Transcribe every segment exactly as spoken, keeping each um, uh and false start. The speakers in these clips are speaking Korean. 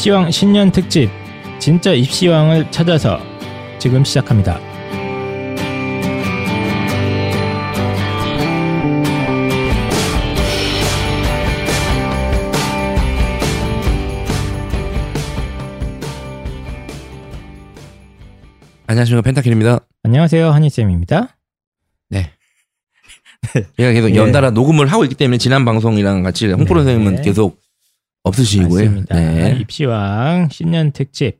입시왕 십 년 특집 진짜 입시왕을 찾아서 지금 시작합니다. 안녕하십니까, 펜타킬입니다. 안녕하세요, 한희쌤입니다. 네. 제가 계속 네. 연달아 녹음을 하고 있기 때문에 지난 방송이랑 같이 홍프로 네. 선생님은 계속 없으시고요. 네. 입시왕 십 년 특집,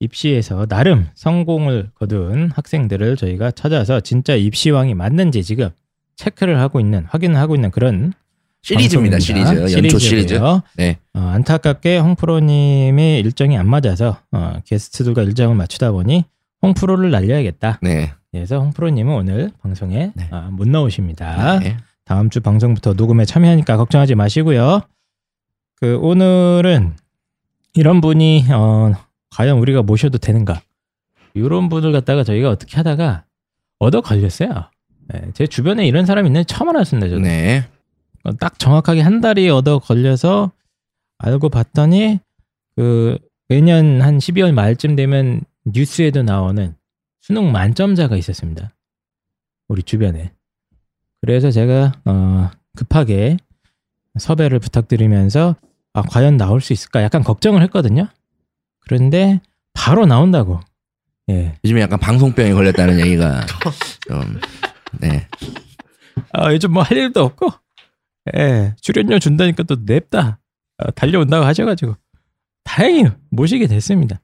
입시에서 나름 성공을 거둔 학생들을 저희가 찾아서 진짜 입시왕이 맞는지 지금 체크를 하고 있는, 확인을 하고 있는 그런 시리즈입니다. 방송입니다. 시리즈, 연초 시리즈. 네. 어, 안타깝게 홍프로님의 일정이 안 맞아서 어, 게스트들과 일정을 맞추다 보니 홍프로를 날려야겠다. 네. 그래서 홍프로님은 오늘 방송에 네. 아, 못 나오십니다. 네. 다음 주 방송부터 녹음에 참여하니까 걱정하지 마시고요. 그 오늘은 이런 분이 어, 과연 우리가 모셔도 되는가? 이런 분을 갖다가 저희가 어떻게 하다가 얻어 걸렸어요. 네, 제 주변에 이런 사람이 있는지 처음 알았습니다. 저도. 네. 어, 딱 정확하게 한 달이 얻어 걸려서 알고 봤더니 그 매년 한 십이월 말쯤 되면 뉴스에도 나오는 수능 만점자가 있었습니다. 우리 주변에. 그래서 제가 어, 급하게 섭외를 부탁드리면서 아, 과연 나올 수 있을까? 약간 걱정을 했거든요. 그런데 바로 나온다고. 예. 요즘에 약간 방송병이 걸렸다는 얘기가 좀 네. 아, 요즘 뭐 할 일도 없고 예. 출연료 준다니까 또 냅다. 아, 달려온다고 하셔가지고 다행히 모시게 됐습니다.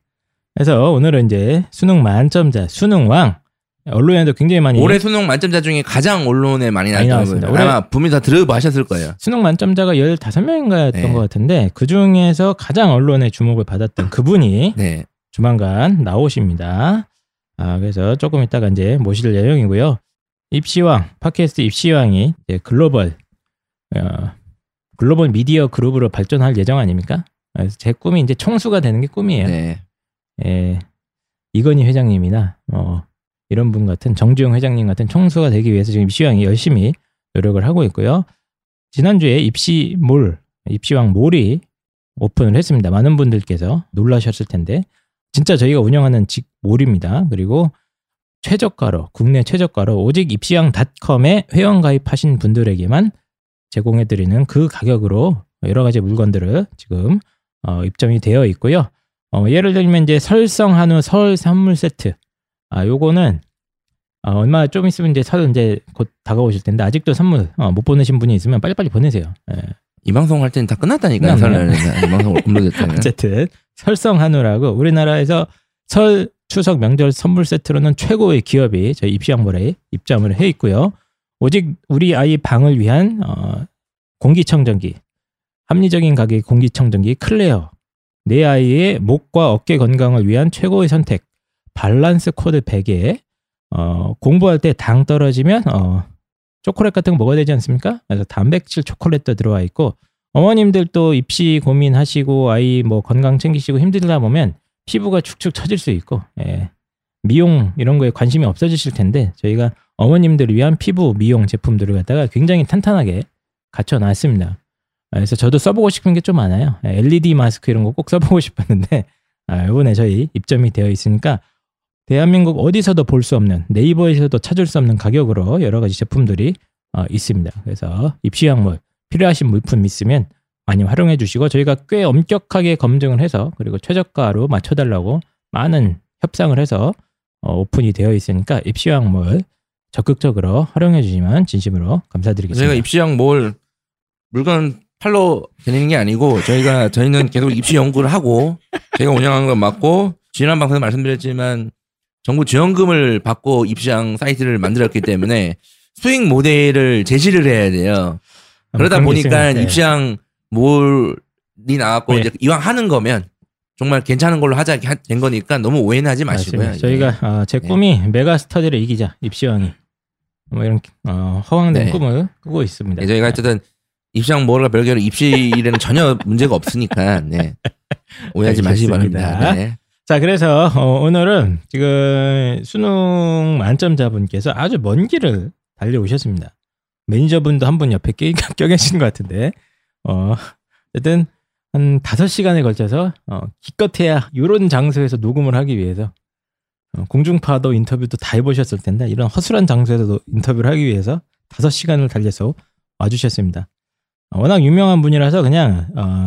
그래서 오늘은 이제 수능 만점자, 수능왕, 언론에도 굉장히 많이 올해 수능 만점자 중에 가장 언론에 많이 나왔습니다. 아마 분명히 다 들어보셨을 거예요. 수능 만점자가 열다섯 명인가였던 네. 것 같은데 그중에서 가장 언론의 주목을 받았던 그분이 네. 조만간 나오십니다. 아, 그래서 조금 있다가 이제 모실 예정이고요. 입시왕, 팟캐스트 입시왕이 이제 글로벌, 어, 글로벌 미디어 그룹으로 발전할 예정 아닙니까? 그래서 제 꿈이 이제 총수가 되는 게 꿈이에요. 네. 예, 이건희 회장님이나 어, 이런 분 같은 정주영 회장님 같은 총수가 되기 위해서 지금 입시왕이 열심히 노력을 하고 있고요. 지난주에 입시몰, 입시왕 몰이 오픈을 했습니다. 많은 분들께서 놀라셨을 텐데 진짜 저희가 운영하는 직 몰입니다. 그리고 최저가로, 국내 최저가로 오직 입시왕닷컴에 회원가입하신 분들에게만 제공해드리는 그 가격으로 여러 가지 물건들을 지금 어, 입점이 되어 있고요. 어, 예를 들면 이제 설성 한우 설 선물 세트. 아, 요거는 어, 얼마 좀 있으면 이제 설 이제 곧 다가오실 텐데 아직도 선물 어, 못 보내신 분이 있으면 빨리빨리 보내세요. 예. 이 방송 할 때는 다 끝났다니까요. 설날 이 방송 업로드했잖아요. 어쨌든 설성 한우라고 우리나라에서 설 추석 명절 선물 세트로는 최고의 기업이 저희 입시왕몰에 입점을 해 있고요. 오직 우리 아이 방을 위한 어, 공기청정기, 합리적인 가격의 공기청정기 클레어. 내 아이의 목과 어깨 건강을 위한 최고의 선택, 밸런스 코드 베개, 어, 공부할 때 당 떨어지면 어, 초콜릿 같은 거 먹어야 되지 않습니까? 그래서 단백질 초콜릿도 들어와 있고 어머님들도 입시 고민하시고 아이 뭐 건강 챙기시고 힘들다 보면 피부가 축축 처질 수 있고 예. 미용 이런 거에 관심이 없어지실 텐데 저희가 어머님들을 위한 피부 미용 제품들을 갖다가 굉장히 탄탄하게 갖춰놨습니다. 그래서 저도 써보고 싶은 게 좀 많아요. 엘이디 마스크 이런 거 꼭 써보고 싶었는데 아, 이번에 저희 입점이 되어 있으니까 대한민국 어디서도 볼 수 없는 네이버에서도 찾을 수 없는 가격으로 여러 가지 제품들이 어, 있습니다. 그래서 입시왕몰 필요하신 물품 있으면 많이 활용해 주시고 저희가 꽤 엄격하게 검증을 해서 그리고 최저가로 맞춰달라고 많은 협상을 해서 어, 오픈이 되어 있으니까 입시왕몰 적극적으로 활용해 주시면 진심으로 감사드리겠습니다. 저희가 입시왕몰 물건 팔로 되는 게 아니고 저희가 저희는 계속 입시 연구를 하고 제가 운영하는 건 맞고 지난 방송에서 말씀드렸지만 정부 지원금을 받고 입시왕 사이트를 만들었기 때문에 수익 모델을 제시를 해야 돼요. 그러다 보니까 입시왕 몰이 나왔고 네. 이제 이왕 하는 거면 정말 괜찮은 걸로 하자 된 거니까 너무 오해는 하지 마시고요. 맞습니다. 저희가 어, 제 꿈이 네. 메가스터디를 이기자 입시왕이 뭐 이런 어, 허황된 네. 꿈을 꾸고 있습니다. 네, 저희가 어쨌든 입시왕 몰과 별개로 입시 일에는 전혀 문제가 없으니까 네. 오해하지 마시기 바랍니다. 네. 자, 그래서 어, 오늘은 지금 수능 만점자분께서 아주 먼 길을 달려오셨습니다. 매니저분도 한 분 옆에 껴 계신 것 같은데 어, 어쨌든 한 다섯 시간에 걸쳐서 어, 기껏해야 이런 장소에서 녹음을 하기 위해서 어, 공중파도 인터뷰도 다 해보셨을 텐데 이런 허술한 장소에서 인터뷰를 하기 위해서 다섯 시간을 달려서 와주셨습니다. 어, 워낙 유명한 분이라서 그냥 어,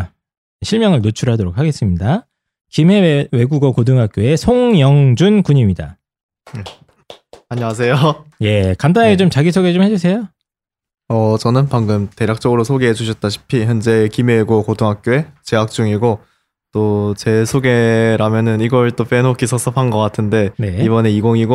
실명을 노출하도록 하겠습니다. 김해외국어고등학교의 송영준 군입니다. 음. 안녕하세요. 예, 간단하게 네. 좀 자기소개 좀 해주세요. 어, 저는 방금 대략적으로 소개해 주셨다시피 현재 김해외국어고등학교에 재학 중이고 또 제 소개라면은 이걸 또 빼놓기 섭섭한 것 같은데 네. 이번에 이천이십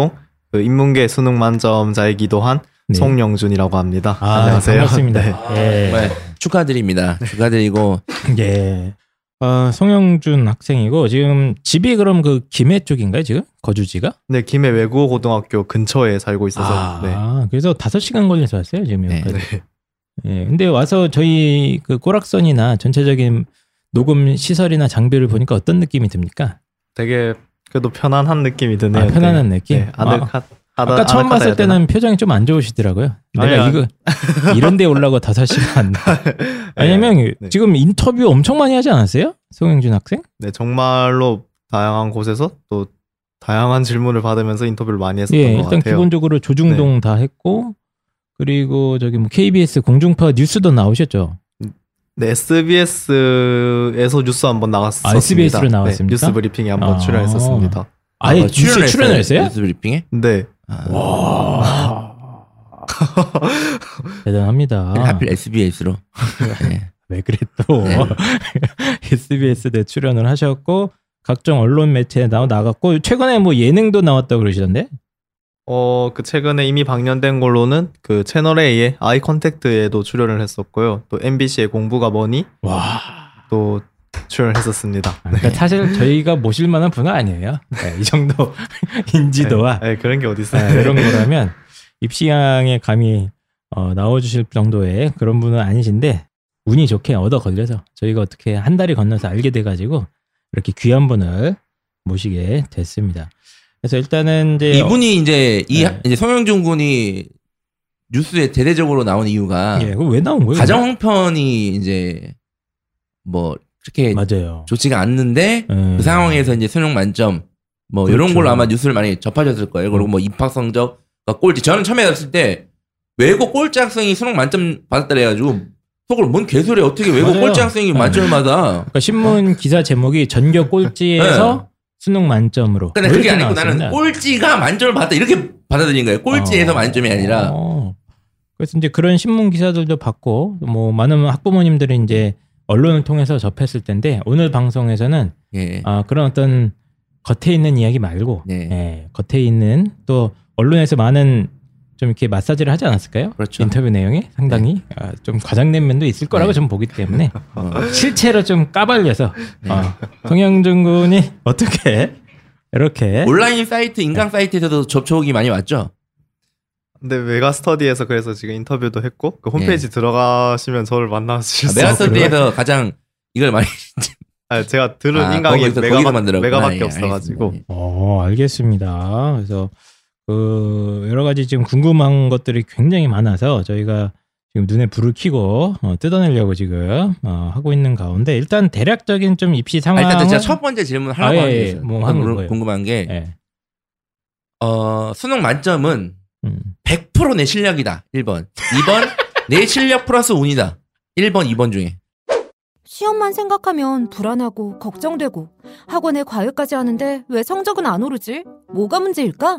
그 인문계 수능 만점자이기도 한 네. 송영준이라고 합니다. 아, 안녕하세요. 반갑습니다. 네. 아, 예. 네. 축하드립니다. 축하드리고 예. 어, 송영준 학생이고 지금 집이 그럼 그 김해 쪽인가요 지금 거주지가? 네, 김해 외국어고등학교 근처에 살고 있어서 아, 네. 그래서 다섯 시간 걸려서 왔어요 지금 여기까지. 네, 네. 예, 근데 와서 저희 그 꼬락선이나 전체적인 녹음 시설이나 장비를 보니까 어떤 느낌이 듭니까? 되게 그래도 편안한 느낌이 드네요. 아, 편안한 네. 느낌? 네, 아늑하, 아, 아다, 아까 처음 봤을 때는 되나? 표정이 좀 안 좋으시더라고요. 내가 아니야. 이거 이런 데 올라가 다섯 시간. 왜냐면 네. 지금 인터뷰 엄청 많이 하지 않았어요? 송영준 학생? 네, 정말로 다양한 곳에서 또 다양한 질문을 받으면서 인터뷰를 많이 했었던 예, 것 같아요. 일단 기본적으로 조중동 네. 다 했고 그리고 저기 뭐 케이비에스 공중파 뉴스도 나오셨죠? 네, 에스비에스에서 뉴스 한번 나갔었습니다. 아, 에스비에스로 나왔습니까? 네, 뉴스 브리핑에 한번 아, 출연했었습니다. 아예 아, 출연했어요? 출연했어요? 뉴스 브리핑에? 네. 와. 대단합니다. 하필 에스비에스로. 네. 왜 그래 또. 네. 에스비에스에 출연을 하셨고 각종 언론 매체에 나와 나갔고 최근에 뭐 예능도 나왔다고 그러시던데? 어, 그 최근에 이미 방영된 걸로는 그 채널A의 아이 컨택트에도 출연을 했었고요. 또 엠비씨의 공부가 뭐니? 와. 또 출연했었습니다. 아, 그러니까 네. 사실 저희가 모실 만한 분은 아니에요. 네, 이 정도 인지도와 네, 네, 그런 게 어디 있어요? 네, 이런 거라면 입시양에 감히 어, 나와주실 정도의 그런 분은 아니신데 운이 좋게 얻어 걸려서 저희가 어떻게 한 달이 건너서 알게 돼가지고 이렇게 귀한 분을 모시게 됐습니다. 그래서 일단은 이제 이분이 어, 이제 이 네. 이제 송영준 군이 뉴스에 대대적으로 나온 이유가 예, 왜 나온 거예요? 가정 형편이 이제 뭐 그렇게 맞아요. 좋지가 않는데 음. 그 상황에서 이제 수능 만점 뭐 그렇죠. 이런 걸로 아마 뉴스를 많이 접하셨을 거예요. 그리고 뭐 입학 성적 꼴찌. 저는 처음에 갔을 때 외고 꼴찌 학생이 수능 만점 받았다 해가지고 속으로 뭔 개소리야. 어떻게 외고 맞아요. 꼴찌 학생이 네. 만점을 받아. 그러니까 신문 기사 제목이 전교 꼴찌에서 네. 수능 만점으로. 근데 그게 아니고 나왔습니다. 나는 꼴찌가 만점을 받았다 이렇게 받아들인 거예요. 꼴찌에서 어. 만점이 아니라. 어. 그래서 이제 그런 신문 기사들도 봤고 뭐 많은 학부모님들이 이제 언론을 통해서 접했을 텐데 오늘 방송에서는 예. 아, 그런 어떤 겉에 있는 이야기 말고 예. 예, 겉에 있는 또 언론에서 많은 좀 이렇게 마사지를 하지 않았을까요? 그렇죠. 인터뷰 내용이 상당히 예. 아, 좀 과장된 면도 있을 거라고 좀 예. 보기 때문에 어. 실체로 좀 까발려서 예. 어, 송영준 군이 어떻게 이렇게 온라인 사이트, 인강 사이트에서도 접촉이 많이 왔죠? 근데 메가스터디에서 그래서 지금 인터뷰도 했고 그 홈페이지 예. 들어가시면 저를 만나실 아, 수 있어요. 메가스터디에서 가장 이걸 많이 아, 제가 들은 아, 인강이 메가만 메가밖에 예, 없어가지고. 어, 알겠습니다. 그래서 그 여러 가지 지금 궁금한 것들이 굉장히 많아서 저희가 지금 눈에 불을 켜고 어, 뜯어내려고 지금 어, 하고 있는 가운데 일단 대략적인 좀 입시 상황. 아, 일단 제가 첫 번째 질문 하려고 하는 게 있어요. 궁금한 게 예. 어, 수능 만점은 백 퍼센트 내 실력이다. 일 번. 이 번. 내 실력 플러스 운이다. 일 번, 이 번 중에. 시험만 생각하면 불안하고 걱정되고 학원에 과외까지 하는데 왜 성적은 안 오르지? 뭐가 문제일까?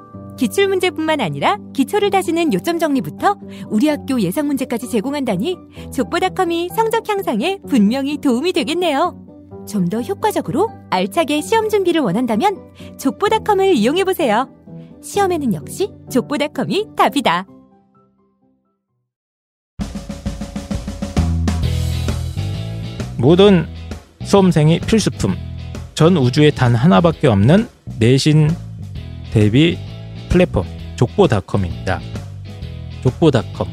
기출문제뿐만 아니라 기초를 다지는 요점 정리부터 우리 학교 예상 문제까지 제공한다니 족보닷컴이 성적 향상에 분명히 도움이 되겠네요. 좀 더 효과적으로 알차게 시험 준비를 원한다면 족보닷컴을 이용해보세요. 시험에는 역시 족보닷컴이 답이다. 모든 수험생이 필수품, 전 우주에 단 하나밖에 없는 내신 대비 플랫폼 족보닷컴입니다. 족보닷컴,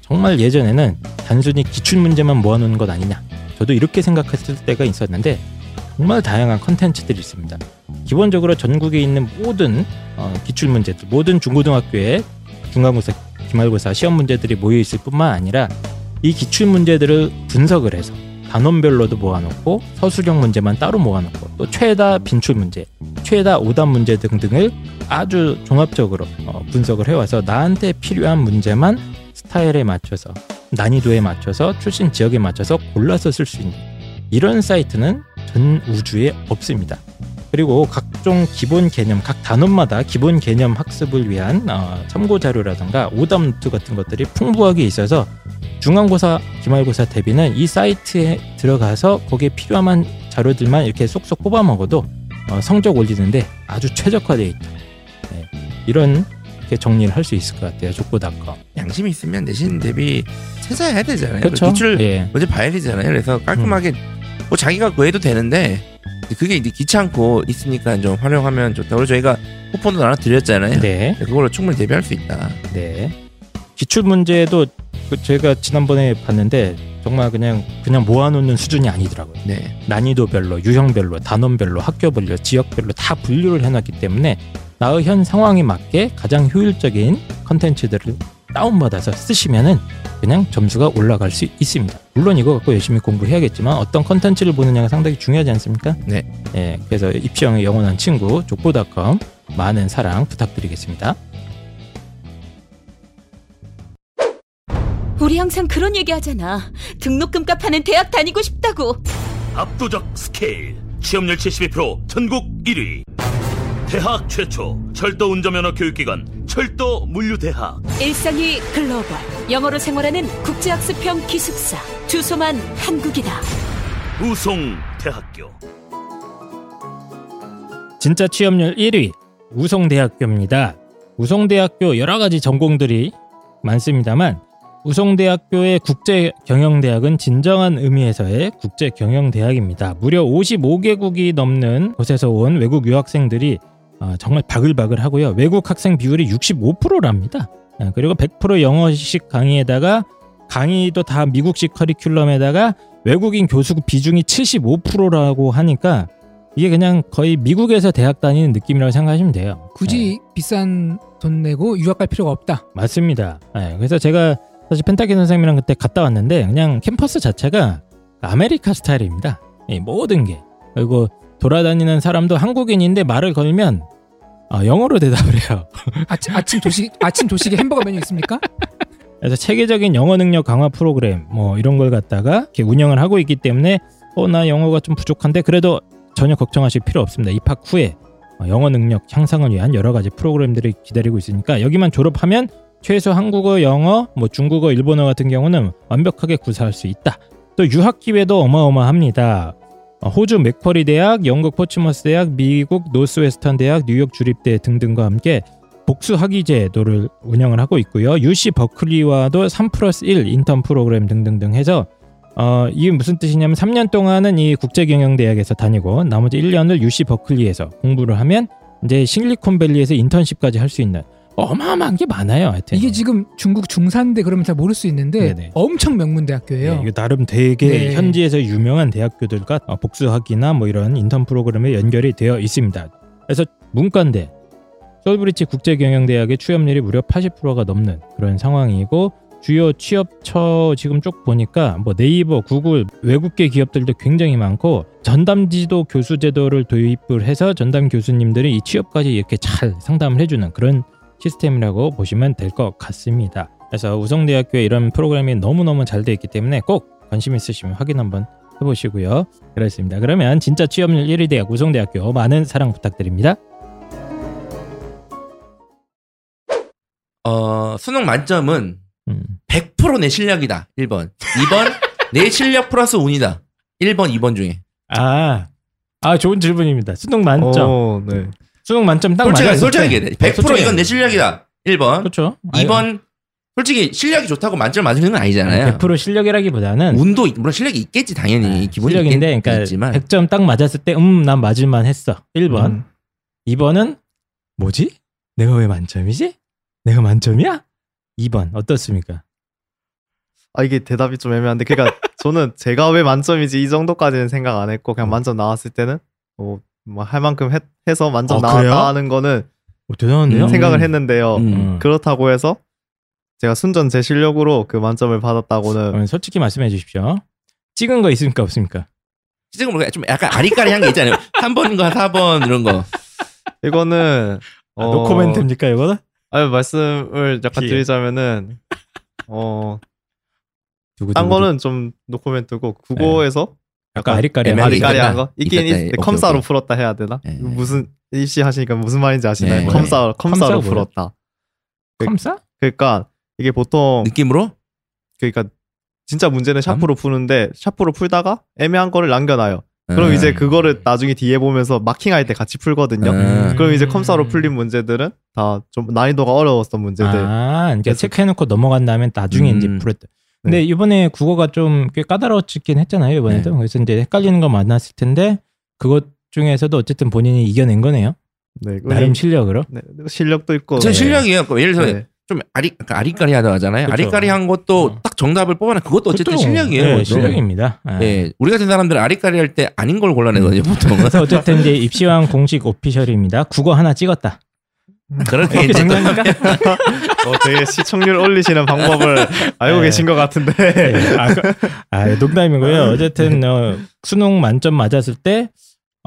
정말 예전에는 단순히 기출문제만 모아놓은 것 아니냐, 저도 이렇게 생각했을 때가 있었는데 정말 다양한 컨텐츠들이 있습니다. 기본적으로 전국에 있는 모든 어, 기출문제들, 모든 중고등학교의 중간고사, 기말고사 시험 문제들이 모여있을 뿐만 아니라 이 기출문제들을 분석을 해서 단원별로도 모아놓고 서술형 문제만 따로 모아놓고 또 최다 빈출문제, 최다 오답 문제 등등을 아주 종합적으로 어, 분석을 해와서 나한테 필요한 문제만 스타일에 맞춰서, 난이도에 맞춰서, 출신 지역에 맞춰서 골라서 쓸 수 있는 이런 사이트는 전 우주에 없습니다. 그리고 각종 기본 개념, 각 단원마다 기본 개념 학습을 위한 어, 참고 자료라든가 오답 노트 같은 것들이 풍부하게 있어서 중간고사, 기말고사 대비는 이 사이트에 들어가서 거기에 필요한 자료들만 이렇게 쏙쏙 뽑아 먹어도 어, 성적 올리는데 아주 최적화되어 있다. 네, 이런 이렇게 정리를 할 수 있을 것 같아요. 족보닷컴. 양심이 있으면 내신 대비 최소화해야 되잖아요. 그렇죠. 기출 예. 어제 봐야 되잖아요. 그래서 깔끔하게 음. 뭐 자기가 구해도 되는데 그게 이제 귀찮고 있으니까 좀 활용하면 좋다. 그리고 저희가 쿠폰도 하나 드렸잖아요. 네. 그걸로 충분히 대비할 수 있다. 네. 기출 문제도 제가 지난번에 봤는데 정말 그냥 그냥 모아놓는 수준이 아니더라고요. 네. 난이도별로, 유형별로, 단원별로, 학교별로, 지역별로 다 분류를 해놨기 때문에 나의 현 상황에 맞게 가장 효율적인 컨텐츠들을 다운받아서 쓰시면은 그냥 점수가 올라갈 수 있습니다. 물론 이거 갖고 열심히 공부해야겠지만 어떤 컨텐츠를 보느냐가 상당히 중요하지 않습니까? 네. 예, 그래서 입시형의 영원한 친구 족보닷컴 많은 사랑 부탁드리겠습니다. 우리 항상 그런 얘기하잖아. 등록금 값하는 대학 다니고 싶다고. 압도적 스케일, 취업률 칠십이 퍼센트, 전국 일 위. 대학 최초, 철도 운전면허 교육기관, 철도 물류대학. 일상이 글로벌, 영어로 생활하는 국제학습형 기숙사, 주소만 한국이다. 우송대학교. 진짜 취업률 일 위, 우송대학교입니다. 우송대학교 여러가지 전공들이 많습니다만 우송대학교의 국제경영대학은 진정한 의미에서의 국제경영대학입니다. 무려 오십오 개국이 넘는 곳에서 온 외국 유학생들이 어, 정말 바글바글 하고요. 외국 학생 비율이 육십오 퍼센트랍니다. 그리고 백 퍼센트 영어식 강의에다가 강의도 다 미국식 커리큘럼에다가 외국인 교수 비중이 칠십오 퍼센트라고 하니까 이게 그냥 거의 미국에서 대학 다니는 느낌이라고 생각하시면 돼요. 굳이 네. 비싼 돈 내고 유학 갈 필요가 없다. 맞습니다. 네, 그래서 제가 사실 펜타키 선생님이랑 그때 갔다 왔는데 그냥 캠퍼스 자체가 아메리카 스타일입니다. 이 모든 게. 그리고 돌아다니는 사람도 한국인인데 말을 걸면 아, 영어로 대답을 해요. 아침, 아침 조식, 아침 조식에 햄버거 메뉴 있습니까? 그래서 체계적인 영어 능력 강화 프로그램 뭐 이런 걸 갖다가 이렇게 운영을 하고 있기 때문에 어, 나 영어가 좀 부족한데 그래도 전혀 걱정하실 필요 없습니다. 입학 후에 영어 능력 향상을 위한 여러 가지 프로그램들이 기다리고 있으니까 여기만 졸업하면 최소 한국어, 영어, 뭐 중국어, 일본어 같은 경우는 완벽하게 구사할 수 있다. 또 유학 기회도 어마어마합니다. 호주 맥쿼리 대학, 영국 포츠머스 대학, 미국 노스웨스턴 대학, 뉴욕 주립대 등등과 함께 복수 학위 제도를 운영을 하고 있고요. 유씨 버클리와도 삼 플러스 일 인턴 프로그램 등등등 해서 어, 이게 무슨 뜻이냐면 삼 년 동안은 이 국제경영대학에서 다니고 나머지 일 년을 유씨 버클리에서 공부를 하면 이제 실리콘밸리에서 인턴십까지 할 수 있는 어마어마한 게 많아요. 하여튼. 이게 지금 중국 중산대 그러면 잘 모를 수 있는데 네네. 엄청 명문대학교예요. 네, 이거 나름 되게 네. 현지에서 유명한 대학교들과 복수학위나 뭐 이런 인턴 프로그램에 연결이 되어 있습니다. 그래서 문과인데 솔브리지 국제경영대학의 취업률이 무려 팔십 퍼센트가 넘는 그런 상황이고 주요 취업처 지금 쭉 보니까 뭐 네이버, 구글, 외국계 기업들도 굉장히 많고 전담지도 교수 제도를 도입을 해서 전담 교수님들이 이 취업까지 이렇게 잘 상담을 해주는 그런 시스템이라고 보시면 될 것 같습니다. 그래서 우송대학교에 이런 프로그램이 너무너무 잘 되어 있기 때문에 꼭 관심 있으시면 확인 한번 해보시고요. 그렇습니다. 그러면 진짜 취업률 일 위 대학 우송대학교 많은 사랑 부탁드립니다. 어, 수능 만점은 백 퍼센트 내 실력이다. 일 번. 이 번 내 실력 플러스 운이다. 일 번, 이 번 중에. 아, 아 좋은 질문입니다. 수능 만점. 오, 네. 수능 만점 딱 맞아요. 솔직하게, 솔직하게. 백 퍼센트 이건 내 실력이다. 일 번. 그렇죠. 이 번 솔직히 실력이 좋다고 만점 맞으는 건 아니잖아요. 백 퍼센트 실력이라기보다는 운도 물론 실력이 있겠지 당연히. 네, 기본이 실력인데 있겠, 그러니까 있지만. 백 점 딱 맞았을 때 음 난 맞을만 했어. 일 번. 음. 이 번은 뭐지? 내가 왜 만점이지? 내가 만점이야? 이 번 어떻습니까? 아 이게 대답이 좀 애매한데 그러니까 저는 제가 왜 만점이지 이 정도까지는 생각 안 했고 그냥 어. 만점 나왔을 때는 뭐 할 만큼 해, 해서 만점 아, 나왔다는 거는 오, 대단한데요? 생각을 했는데요. 음. 음. 그렇다고 해서 제가 순전 제 실력으로 그 만점을 받았다고는 솔직히 말씀해 주십시오. 찍은 거 있습니까 없습니까? 찍은 거 좀 약간 아리까리한 게 있잖아요. 삼 번과 사 번 이런 거. 이거는 아, 어... 노코멘트입니까 이거는? 아니 말씀을 약간 피해. 드리자면은 어 누구, 딴 누구, 거는 누구. 좀 노코멘트고 국어에서 네. 약간 아리까리한, 아리까리한 거 있긴 있는데 컴사로 풀었다 해야 되나? 네. 무슨 입시 하시니까 무슨 말인지 아시나요? 네. 컴사 컴사로 풀었다. 컴사? 그러니까 이게 보통 느낌으로? 그러니까 진짜 문제는 샤프로 푸는데 샤프로 풀다가 애매한 거를 남겨놔요. 그럼 음. 이제 그거를 나중에 뒤에 보면서 마킹할 때 같이 풀거든요. 음. 그럼 이제 컴사로 풀린 문제들은 다 좀 난이도가 어려웠던 문제들. 아, 그러니까 체크해놓고 넘어간 다음에 나중에 음. 이제 풀었다. 근데 네. 이번에 국어가 좀 꽤 까다로웠긴 했잖아요. 이번에도. 네. 그래서 이제 헷갈리는 거 많았을 텐데 그것 중에서도 어쨌든 본인이 이겨낸 거네요. 네, 나름 실력으로. 네, 실력도 있고. 전 네. 실력이에요. 예를 들어서 네. 좀 아리 아리까리하다 하잖아요. 그렇죠. 아리까리한 것도 어. 딱 정답을 뽑아낸 그것도 어쨌든 그렇죠. 실력이에요. 네, 실력입니다. 네. 네. 우리 같은 사람들은 아리까리할 때 아닌 걸 골라내거든요. 보통은. 그래서 어쨌든 이제 입시왕 공식 오피셜입니다. 국어 하나 찍었다. 그렇게 이제 된 겁니까? 어, 되게 시청률 올리시는 방법을 알고 네. 계신 것 같은데. 네. 아, 아, 농담이고요. 어쨌든 어, 수능 만점 맞았을 때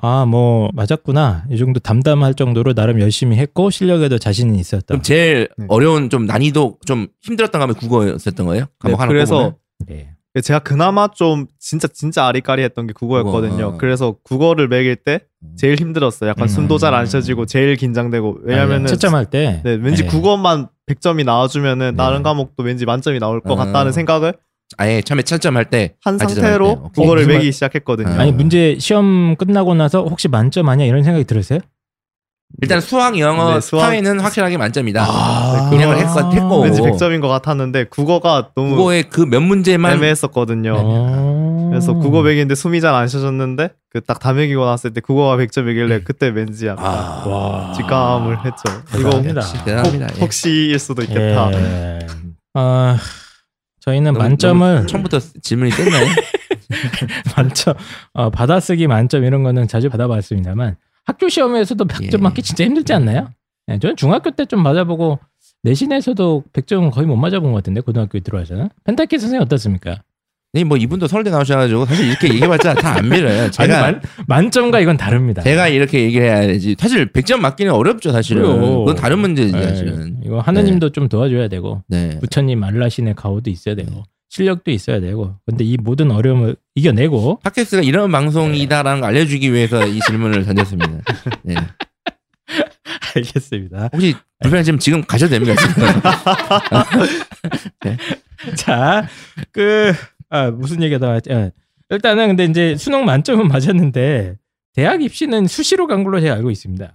아, 뭐 맞았구나 이 정도 담담할 정도로 나름 열심히 했고 실력에도 자신이 있었다. 그럼 제일 네. 어려운 좀 난이도 좀 힘들었던 감이 국어였었던 거예요? 네, 그래서 네. 제가 그나마 좀 진짜 진짜 아리까리했던 게 국어였거든요. 어. 그래서 국어를 매길 때 제일 힘들었어요. 약간 음. 숨도 잘 안 쉬어지고 제일 긴장되고 왜냐면은 채점할 때 네, 왠지 네. 국어만 백 점이 나와주면은 네. 다른 과목도 왠지 만점이 나올 것 어. 같다는 생각을. 아예 처음에 채점할 때 한 상태로 그거를 매기 시작했거든요. 아니 문제 시험 끝나고 나서 혹시 만점 아니야 이런 생각이 들었어요? 일단 수학, 영어, 네, 수학... 사회는 확실하게 만점이다. 아~ 네, 그걸 했고 왠지 백 점인 것 같았는데 국어가 너무 국어의 그 몇 문제만 애매했었거든요. 아~ 그래서 국어 매기는데 숨이 잘 안 쉬어졌는데 그 딱 다 매기고 나왔을 때 국어가 백 점이길래 그때 왠지 약간 아~ 직감을 했죠. 대단합니다. 이거 대단합니다. 혹, 혹시일 수도 있겠다. 예. 아... 저희는 너무, 만점을 너무 처음부터 질문이 됐나요? 만점 어, 받아쓰기 만점 이런 거는 자주 받아봤습니다만 학교 시험에서도 백 점 예. 맞기 진짜 힘들지 않나요? 예, 저는 중학교 때 좀 맞아보고 내신에서도 백 점은 거의 못 맞아본 것 같은데 고등학교에 들어와서는. 펜타키 선생님 어떻습니까? 네, 뭐 이분도 서울대 나오셔가지고 사실 이렇게 얘기해봤자 다 안 밀어요. 제가 아니, 만, 만점과 이건 다릅니다. 제가 이렇게 얘기해야 되지. 사실 백 점 맞기는 어렵죠, 사실은. 그래요. 그건 다른 문제지, 네, 사실은. 이거 하느님도 네. 좀 도와줘야 되고, 네. 부처님 알라신의 가호도 있어야 되고, 네. 실력도 있어야 되고. 근데 이 모든 어려움을 이겨내고. 팟캐스트가 이런 방송이다라는 걸 알려주기 위해서 이 질문을 던졌습니다. 네. 알겠습니다. 혹시 불편하시면 지금, 지금 가셔도 됩니까? 지금? 네. 자, 그. 아 무슨 얘기가 나왔지? 예. 일단은 근데 이제 수능 만점은 맞았는데 대학 입시는 수시로 간 걸로 제가 알고 있습니다.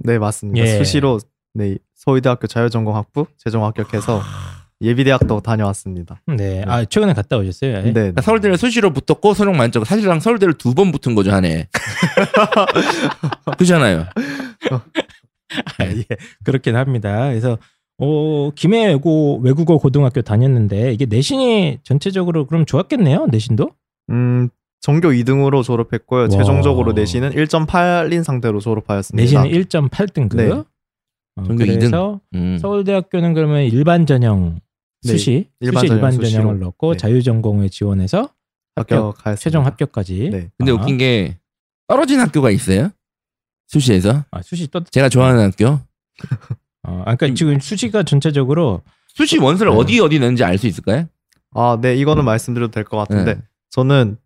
네 맞습니다. 예. 수시로 네 서울대학교 자율전공학부 재정 합격해서 예비대학도 다녀왔습니다. 네, 아 최근에 갔다 오셨어요? 네. 그러니까 서울대를 수시로 붙었고 수능 만점. 사실상 서울대를 두 번 붙은 거죠 한 해. 그잖아요. 아, 예. 그렇긴 합니다. 그래서. 어, 김해외고 외국어 고등학교 다녔는데 이게 내신이 전체적으로 그럼 좋았겠네요. 내신도? 음, 전교 이 등으로 졸업했고요. 와. 최종적으로 내신은 일 점 팔인 상태로 졸업하였습니다. 내신은 일 점 팔 등급? 네. 어, 전교 그래서 이 등. 음. 서울대학교는 그러면 일반 전형 수시, 네, 일반 수시 전형, 일반 전형을 수시로. 넣고 네. 자유전공에 지원해서 합격, 합격 최종 합격까지. 네. 근데 아. 웃긴 게 떨어진 학교가 있어요? 수시에서? 아, 수시 또 제가 좋아하는 학교? 어, 그러니까 음, 지금 수시가 전체적으로 수시 원서를 네. 어디 어디 넣는지 알 수 있을까요? 아, 네, 이거는 음. 말씀드려도 될 것 같은데 네. 저는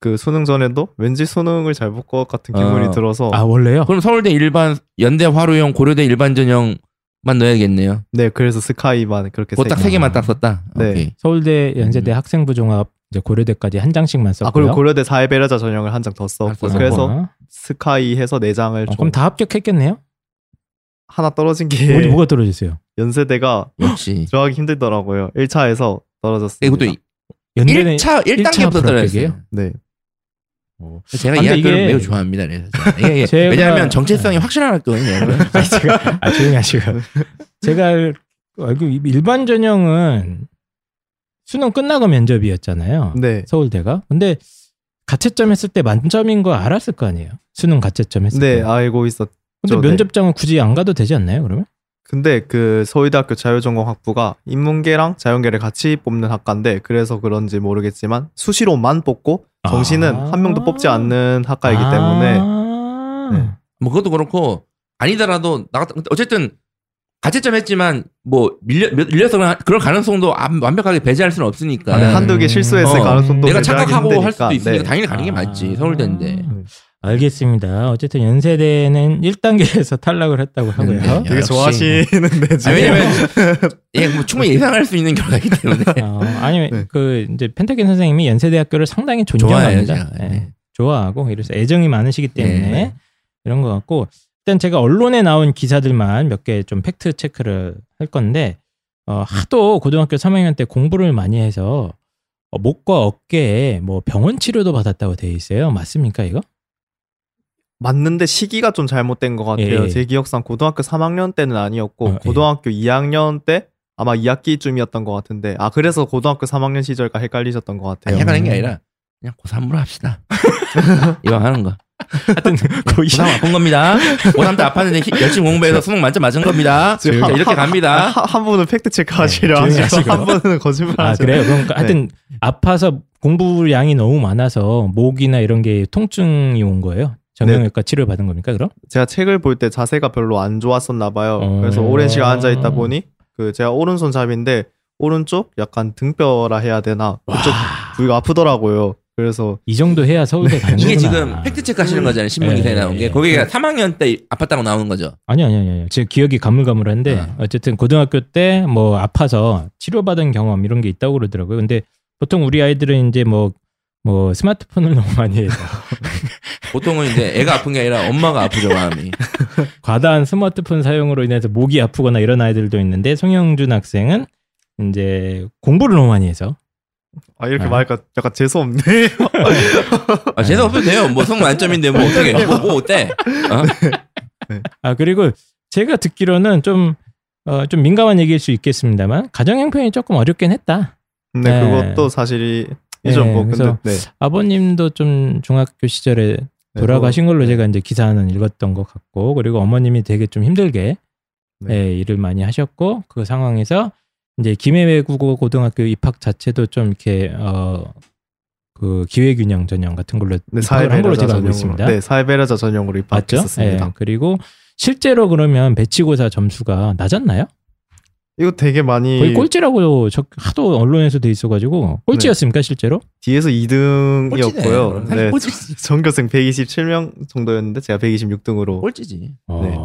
그 수능 전에도 왠지 수능을 잘 볼 것 같은 기분이 어. 들어서. 아, 원래요? 그럼 서울대 일반, 연대 화로형, 고려대 일반 전형만 넣어야겠네요. 네, 그래서 스카이만 그렇게 딱 세 개만 딱 썼다. 네, 오케이. 서울대, 연세대 음. 학생부 종합 이제 고려대까지 한 장씩만 썼고요. 아, 그리고 고려대 사회 배려자 전형을 한 장 더 썼고 그래서 스카이 해서 네 장을. 어, 좀... 그럼 다 합격했겠네요? 하나 떨어진 게 어디 뭐가 떨어졌어요? 연세대가 역시 들어가기 힘들더라고요. 일 차에서 떨어졌어요. 이것도 연대는 일 차 일 단계부터 떨어졌어요. 네. 오. 제가 이 학교를 매우 좋아합니다. 그래서 제가. 이게 제가 왜냐하면 정체성이 확실한 학교거든요. 제가 아, 조용히 하시고 제가 알고 일반 전형은 수능 끝나고 면접이었잖아요. 네. 서울대가. 근데 가채점 했을 때 만점인 거 알았을 거 아니에요. 수능 가채점 했을 네, 때. 네, 알고 있었죠. 근데 면접장은 네. 굳이 안 가도 되지 않나요, 그러면? 근데 그 서울대학교 자유전공 학부가 인문계랑 자연계를 같이 뽑는 학과인데 그래서 그런지 모르겠지만 수시로만 뽑고 정시는 아~ 한 명도 뽑지 않는 학과이기 아~ 때문에 네. 뭐 그것도 그렇고 아니더라도 나갔다 어쨌든 가채점 했지만 뭐 밀려, 밀려서 그럴 가능성도 완벽하게 배제할 수는 없으니까 아, 네. 한두 개 실수했을 음. 가능성도 내가 착각하고 힘드니까. 할 수도 있으니까 네. 당연히 가는 게 맞지 아~ 서울대인데 알겠습니다. 어쨌든 연세대는 일 단계에서 탈락을 했다고 하고요. 네, 되게 역시. 좋아하시는데 지금. 아, 왜냐면 예, 뭐 충분히 예상할 수 있는 결과이기 때문에. 어, 아니면 네. 그 이제 펜타킨 선생님이 연세대학교를 상당히 존경합니다. 좋아요, 네. 네. 좋아하고 이래서 애정이 많으시기 때문에 네. 이런 것 같고 일단 제가 언론에 나온 기사들만 몇 개 좀 팩트 체크를 할 건데 어, 하도 고등학교 삼 학년 때 공부를 많이 해서 어, 목과 어깨에 뭐 병원 치료도 받았다고 돼 있어요. 맞습니까 이거? 맞는데 시기가 좀 잘못된 것 같아요. 예. 제 기억상 고등학교 삼 학년 때는 아니었고 어, 고등학교 예. 이 학년 때 아마 이 학기쯤이었던 것 같은데 아 그래서 고등학교 삼 학년 시절과 헷갈리셨던 것 같아요. 아니, 헷갈린 게 아니라 그냥 고삼으로 합시다. 이왕 하는 거. 하여튼 고삼 아픈 겁니다. 고삼 때 아팠는데 열심히 공부해서 수능 만점 맞은 겁니다. 자, 이렇게 갑니다. 한, 한 분은 팩트 체크하시려 네, 하시고 한 분은 거짓말 아, 하시고. 그래요? 그러니까 하여튼 네. 아파서 공부량이 너무 많아서 목이나 이런 게 통증이 온 거예요? 정형외과 네. 치료를 받은 겁니까 그럼? 제가 책을 볼 때 자세가 별로 안 좋았었나 봐요. 어... 그래서 오랜 시간 앉아있다 보니 그 제가 오른손잡인데 오른쪽 약간 등뼈라 해야 되나 그쪽 부위가 아프더라고요. 그래서 이 정도 해야 서울대 네. 가는 이게 지금 팩트체크 하시는 거잖아요. 신문기사에 네. 나온 게. 거기가 네. 삼 학년 때 아팠다고 나오는 거죠? 아니요. 아니요. 아니요. 제 기억이 가물가물한데 아. 어쨌든 고등학교 때 뭐 아파서 치료받은 경험 이런 게 있다고 그러더라고요. 근데 보통 우리 아이들은 이제 뭐 뭐 스마트폰을 너무 많이 해서 보통은 이제 애가 아픈 게 아니라 엄마가 아프죠 마음이. 과다한 스마트폰 사용으로 인해서 목이 아프거나 이런 아이들도 있는데 송영준 학생은 이제 공부를 너무 많이 해서. 아 이렇게 아. 말하니까 약간 재수 없네. 아, 재수 없어도 돼요. 뭐 성 만점인데 뭐 어떻게 뭐, 뭐 어때? 어? 네. 아 그리고 제가 듣기로는 좀 어, 좀 민감한 얘기일 수 있겠습니다만 가정형편이 조금 어렵긴 했다. 네, 네. 그것도 사실이. 네, 뭐, 그래서 근데, 네. 아버님도 좀 중학교 시절에 돌아가신 네, 걸로 네. 제가 이제 기사는 읽었던 것 같고 그리고 어머님이 되게 좀 힘들게 네. 네, 일을 많이 하셨고 그 상황에서 이제 김해외국어고등학교 입학 자체도 좀 이렇게 어, 그 기회균형 전형 같은 걸로 네, 사회배려자 한 걸로 제가 알고 있습니다. 네, 사회배려자 전형으로 입학했었습니다. 네, 그리고 실제로 그러면 배치고사 점수가 낮았나요? 이거 되게 많이 거의 꼴찌라고 적, 하도 언론에서 돼 있어가지고 꼴찌였습니까 네. 실제로? 뒤에서 이 등이었고요. 네, 전교생 백이십칠 명 정도였는데 제가 백이십육 등으로 꼴찌지. 네,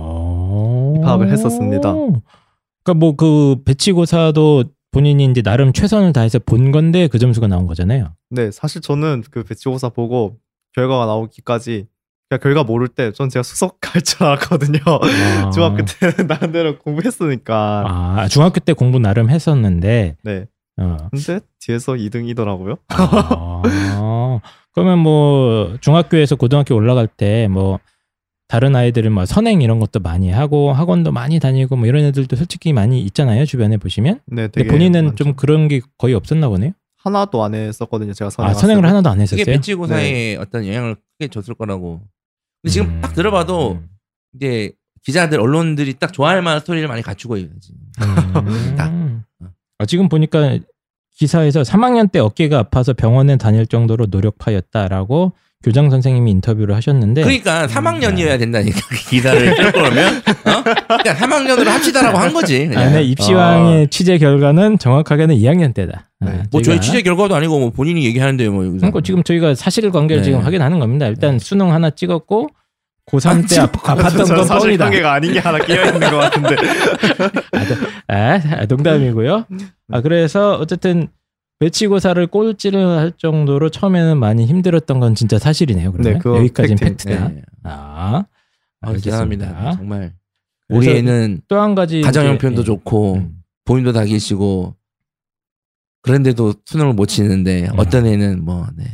입학을 했었습니다. 그러니까 뭐 그 배치고사도 본인이 이제 나름 최선을 다해서 본 건데 그 점수가 나온 거잖아요. 네, 사실 저는 그 배치고사 보고 결과가 나오기까지 그러니까 결과 모를 때 전 제가 수석 갈 줄 알았거든요. 아. 중학교 때는 나름대로 공부했으니까. 아 중학교 때 공부 나름 했었는데. 네. 어. 근데 뒤에서 이 등이더라고요. 아. 그러면 뭐 중학교에서 고등학교 올라갈 때 뭐 다른 아이들은 뭐 선행 이런 것도 많이 하고 학원도 많이 다니고 뭐 이런 애들도 솔직히 많이 있잖아요 주변에 보시면. 네. 되게 근데 본인은 많죠. 좀 그런 게 거의 없었나 보네요. 하나도 안 했었거든요 제가 선행. 아 선행을 하나도 안 했었어요. 이게 배치고사에 네. 어떤 영향을 크게 줬을 거라고. 근데 지금 음. 딱 들어봐도 이제 기자들 언론들이 딱 좋아할 만한 스토리를 많이 갖추고 있지. 음. 아, 지금 보니까 기사에서 삼 학년 때 어깨가 아파서 병원에 다닐 정도로 노력하였다라고 교장 선생님이 인터뷰를 하셨는데. 그러니까 삼 학년이어야 된다니까 기사를 쓸 거면. 어? 그러니까 삼 학년으로 합시다라고 한 거지. 아, 네, 입시왕의 어. 취재 결과는 정확하게는 이 학년 때다. 네. 아, 뭐 저희 취재 결과도 아니고 뭐 본인이 얘기하는데요, 뭐. 그러니까 지금 저희가 사실관계를 네. 지금 확인하는 겁니다. 일단 네. 수능 하나 찍었고 고삼 때 아팠던 건 뻔이다. 사실관계가 아닌 게 하나 끼어 있는 것 같은데. 아, 농담이고요. 아 그래서 어쨌든. 배치고사를 꼴찌를 할 정도로 처음에는 많이 힘들었던 건 진짜 사실이네요. 그러면 네, 여기까지는 팩트. 팩트다. 네. 아, 알겠습니다. 아, 죄송합니다. 정말 우리 애는 또 한 가지 가정형편도 좋고 음. 보임도 다 계시고 그런데도 수능을 못 치는데 음. 어떤 애는 뭐 네.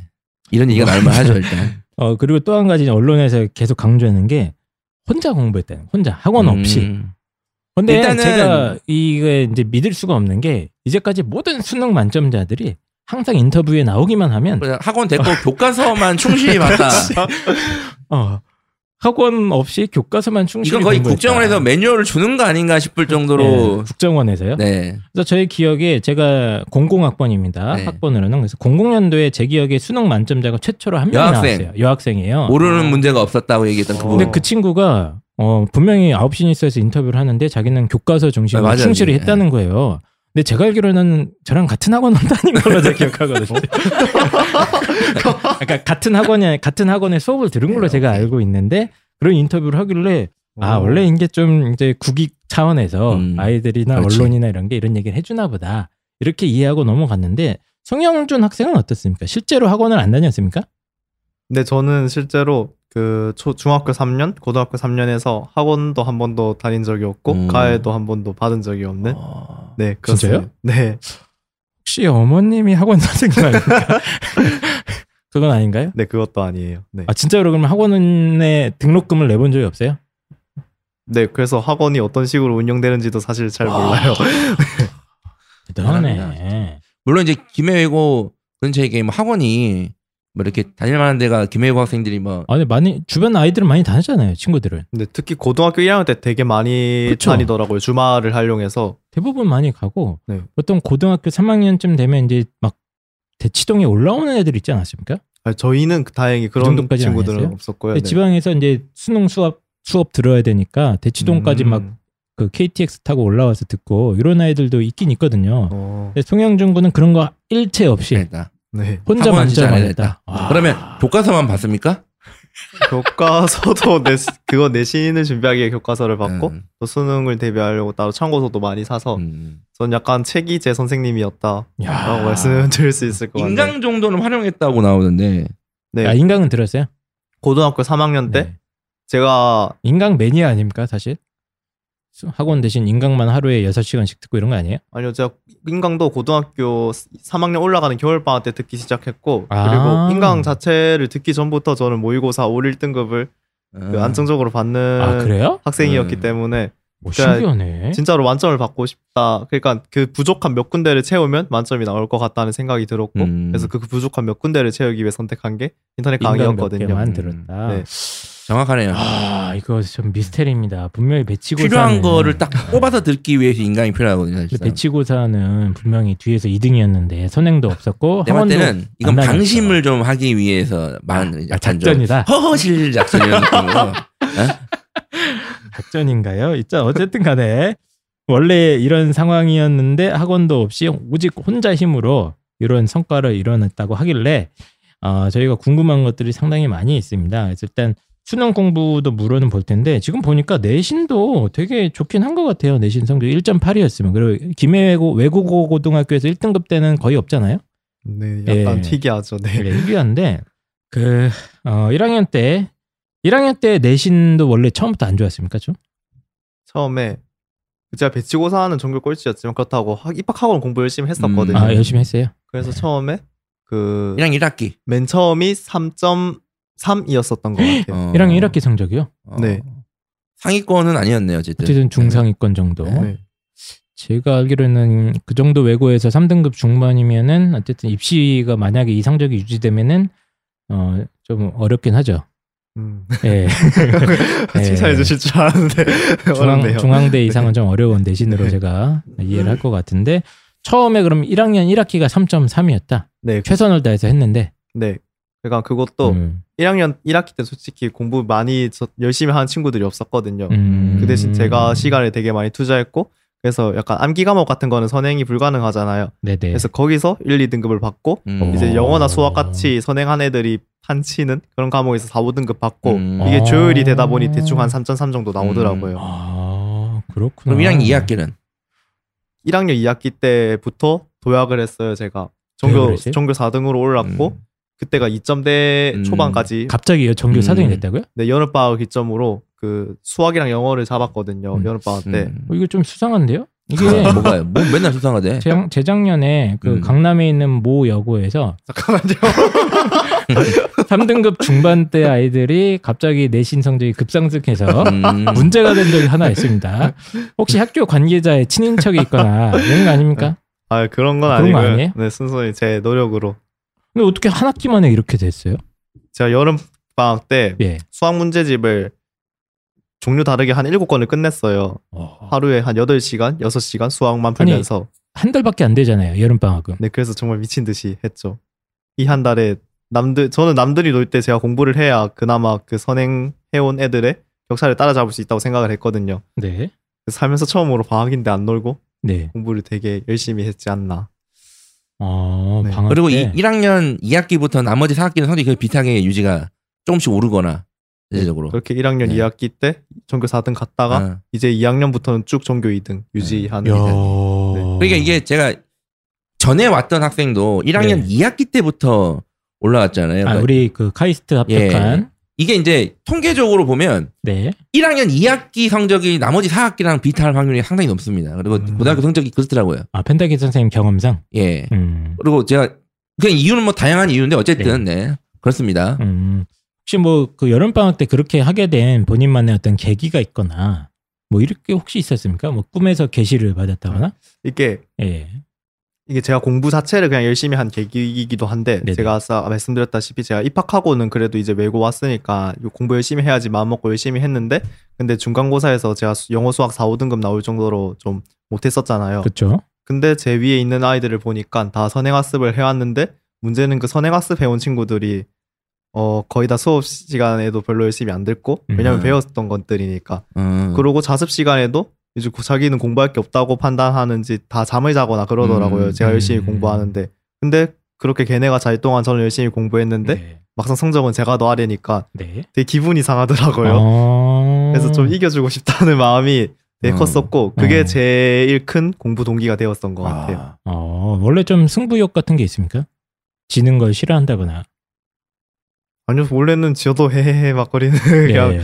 이런 얘기가 나올 만하죠 일단. 어 그리고 또 한 가지 언론에서 계속 강조하는 게 혼자 공부했다는, 혼자 학원 없이. 음. 근데 일단은 제가 이게 이제 믿을 수가 없는 게 이제까지 모든 수능 만점자들이 항상 인터뷰에 나오기만 하면 학원 데리고 교과서만 충실히 봤다. 어. 학원 없이 교과서만 충실히. 이건 거의 공부했다. 국정원에서 매뉴얼을 주는 거 아닌가 싶을 정도로. 네, 국정원에서요? 네. 그래서 저희 기억에 제가 공공학번입니다. 네. 학번으로는. 그래서 공공년도에 제 기억에 수능 만점자가 최초로 한 명이 여학생. 나왔어요. 여학생이에요. 모르는 어. 문제가 없었다고 얘기했던 그분. 근데 그 친구가 어, 분명히 아홉 시 뉴스에서 인터뷰를 하는데 자기는 교과서 중심으로 아, 충실히 했다는 네. 거예요. 근데 제가 알기로는 저랑 같은 학원 다닌 걸로 제가 기억하거든요. 그러니까 같은 학원에 같은 학원에 수업을 들은 걸로 제가 알고 있는데 그런 인터뷰를 하길래 아 원래 이게 좀 이제 국익 차원에서 음, 아이들이나 그렇지. 언론이나 이런 게 이런 얘기를 해주나 보다 이렇게 이해하고 넘어갔는데 송영준 학생은 어떻습니까? 실제로 학원을 안 다녔습니까? 네, 저는 실제로 그 초, 중학교 삼 년, 고등학교 삼 년에서 학원도 한 번도 다닌 적이 없고 음. 과외도 한 번도 받은 적이 없는. 아... 네, 그렇습니다. 진짜요? 네. 혹시 어머님이 학원 선생님 아닙니까? 그건 아닌가요? 네, 그것도 아니에요. 네. 아 진짜로 그럼 학원에 등록금을 내본 적이 없어요? 네, 그래서 학원이 어떤 식으로 운영되는지도 사실 잘 와... 몰라요. 대단하네. 물론 이제 김해외고 근처에 뭐 학원이 뭐 이렇게 다닐만한 데가 김해외고 학생들이 뭐 아니 많이 주변 아이들은 많이 다녔잖아요 친구들은. 근데 특히 고등학교 일 학년 때 되게 많이 그쵸? 다니더라고요. 주말을 활용해서 대부분 많이 가고 네. 보통 고등학교 삼 학년쯤 되면 이제 막 대치동에 올라오는 애들 있지 않았습니까? 아니, 저희는 다행히 그런 그 친구들은 없었고요. 네. 지방에서 이제 수능 수업 수업 들어야 되니까 대치동까지 음. 막 그 케이티엑스 타고 올라와서 듣고 이런 아이들도 있긴 있거든요. 어. 근데 송영준 군은 그런 거 일체 없이. 그러니까. 네. 혼자 만점을 했다. 아. 그러면 교과서만 봤습니까? 교과서도 내, 그거 내신을 준비하기에 교과서를 받고 음. 또 수능을 대비하려고 따로 참고서도 많이 사서 음. 전 약간 책이 제 선생님이었다라고 야. 말씀드릴 수 있을 것 같아요. 인강 정도는 활용했다고 나오는데 네. 아, 인강은 들었어요? 고등학교 삼 학년 때 네. 제가 인강 매니아 아닙니까 사실? 학원 대신 인강만 하루에 여섯 시간씩 듣고 이런 거 아니에요? 아니요. 제가 인강도 고등학교 삼 학년 올라가는 겨울방학 때 듣기 시작했고 아~ 그리고 인강 자체를 듣기 전부터 저는 모의고사 오 일 등급을 음. 그 안정적으로 받는 아, 그래요? 학생이었기 음. 때문에 오, 신기하네. 진짜로 만점을 받고 싶다. 그러니까 그 부족한 몇 군데를 채우면 만점이 나올 것 같다는 생각이 들었고 음. 그래서 그 부족한 몇 군데를 채우기 위해 선택한 게 인터넷 강의였거든요. 인강 몇 개만 들었다. 네. 정확하네요. 아, 이거 좀 미스테리입니다. 분명히 배치고사는 필요한 거를 딱 뽑아서 듣기 위해서 인강이 필요하거든요. 사실상. 배치고사는 분명히 뒤에서 이 등이었는데 선행도 없었고 내 때는 이건 방심을 좀 하기 위해서 많은 아, 작전이다. 허허실 작전이었던 거. 작전인가요? 진짜 어쨌든 간에 원래 이런 상황이었는데 학원도 없이 오직 혼자 힘으로 이런 성과를 이뤄냈다고 하길래 어, 저희가 궁금한 것들이 상당히 많이 있습니다. 그래서 일단 수능 공부도 물어는 볼 텐데 지금 보니까 내신도 되게 좋긴 한 것 같아요. 내신 성적 일 점 팔이었으면 그리고 김해외고 외국어 고등학교에서 일 등급 때는 거의 없잖아요. 네, 약간 예. 특이하죠. 네, 네 특이한데 그 어, 일 학년 때 일 학년 때 내신도 원래 처음부터 안 좋았습니까 좀? 처음에 제가 배치고사 하는 전교 꼴찌였지만 그렇다고 입학학원 공부 열심히 했었거든요. 음, 아 열심히 했어요. 그래서 네. 처음에 그 일 학년 일 학기 맨 처음이 삼 점 삼이었었던 것 같아요. 어. 일 학년 일 학기 성적이요? 어. 네. 상위권은 아니었네요. 어쨌든, 어쨌든 중상위권 정도. 네. 제가 알기로는 그 정도 외고에서 삼 등급 중반이면은 어쨌든 입시가 만약에 이 성적이 유지되면은 어, 좀 어렵긴 하죠. 음. 네. 칭찬해 주실 줄 알았는데 중앙, 중앙대 이상은 네. 좀 어려운 내신으로 네. 제가 이해를 할 것 같은데 처음에 그럼 일 학년 일 학기가 삼 점 삼이었다? 네. 최선을 다해서 했는데 네. 그러니까 그것도 음. 일 학년 일 학기 때 솔직히 공부 많이 열심히 하는 친구들이 없었거든요. 음. 그 대신 제가 시간을 되게 많이 투자했고 그래서 약간 암기 과목 같은 거는 선행이 불가능하잖아요. 네네. 그래서 거기서 일, 이 등급을 받고 음. 이제 영어나 수학같이 선행한 애들이 판치는 그런 과목에서 사, 오 등급 받고 음. 이게 조율이 되다 보니 대충 한 삼 점 삼 정도 나오더라고요. 음. 아, 그렇구나. 그럼 일 학년 이 학기는? 일 학년 이 학기 때부터 도약을 했어요. 제가 전교, 전교 사 등으로 올랐고 음. 그때가 이점대 초반까지 음, 갑자기 전교 사 등이 음. 됐다고요? 네, 여름방학 기점으로 그 수학이랑 영어를 잡았거든요. 음. 여름방학 때. 음. 어, 이거 좀 수상한데요? 이게 뭐가 뭐 맨날 수상하대. 재작, 재작년에 그 음. 강남에 있는 모 여고에서 잠깐만요. 삼 등급 중반대 아이들이 갑자기 내신 성적이 급상승해서 음. 문제가 된 적이 하나 있습니다. 혹시 학교 관계자의 친인척이 있거나 이런 거 아닙니까? 아, 그런 건 아니고요. 그런 거 아니에요? 네, 순수히 제 노력으로. 근데 어떻게 한 학기 만에 이렇게 됐어요? 제가 여름 방학 때 예. 수학 문제집을 종류 다르게 한 일곱 권을 끝냈어요. 어. 하루에 한 여덟 시간, 여섯 시간 수학만 풀면서. 아니, 한 달밖에 안 되잖아요, 여름방학은. 네, 그래서 정말 미친 듯이 했죠. 이 한 달에 남들, 저는 남들이 놀 때 제가 공부를 해야 그나마 그 선행해온 애들의 격차를 따라잡을 수 있다고 생각을 했거든요. 네. 그래서 살면서 처음으로 방학인데 안 놀고 네. 공부를 되게 열심히 했지 않나. 어, 네. 방학 그리고 때. 일 학년 이 학기부터 나머지 사 학기는 성적이 거의 비슷하게 유지가 조금씩 오르거나 대체적으로. 그렇게 일 학년 네. 이 학기 때 전교 사 등 갔다가 아. 이제 이 학년부터는 쭉 전교 이 등 유지하는. 네. 네. 그러니까 이게 제가 전에 왔던 학생도 일 학년 네. 이 학기 때부터 올라왔잖아요. 아, 그러니까 우리 그 카이스트 합격한. 예. 이게 이제 통계적으로 보면 네. 일 학년 이 학기 성적이 나머지 사 학기랑 비슷할 확률이 상당히 높습니다. 그리고 음. 고등학교 성적이 그렇더라고요. 아, 펜타기 선생님 경험상? 예. 음. 그리고 제가 그냥 이유는 뭐 다양한 이유인데 어쨌든 네, 네. 그렇습니다. 음. 혹시 뭐 그 여름방학 때 그렇게 하게 된 본인만의 어떤 계기가 있거나 뭐 이렇게 혹시 있었습니까? 뭐 꿈에서 계시를 받았다거나? 이게 예. 이게 제가 공부 자체를 그냥 열심히 한 계기이기도 한데 네네. 제가 아까 말씀드렸다시피 제가 입학하고는 그래도 이제 외고 왔으니까 공부 열심히 해야지 마음먹고 열심히 했는데 근데 중간고사에서 제가 영어 수학 사, 오 등급 나올 정도로 좀 못했었잖아요. 그렇죠. 근데 제 위에 있는 아이들을 보니까 다 선행학습을 해왔는데 문제는 그 선행학습 해온 친구들이 어 거의 다 수업 시간에도 별로 열심히 안 듣고 왜냐면 음. 배웠던 것들이니까 음. 그러고 자습 시간에도 이제 자기는 공부할 게 없다고 판단하는지 다 잠을 자거나 그러더라고요. 음. 제가 열심히 음. 공부하는데 근데 그렇게 걔네가 잘 동안 저는 열심히 공부했는데 네. 막상 성적은 제가 더 아래니까 네. 되게 기분이 상하더라고요. 어... 그래서 좀 이겨주고 싶다는 마음이 되게 음. 컸었고 그게 음. 제일 큰 공부 동기가 되었던 것 아. 같아요. 어, 원래 좀 승부욕 같은 게 있습니까? 지는 걸 싫어한다거나. 아니요, 원래는 저도 헤헤헤 막 거리는 예, 그냥 예.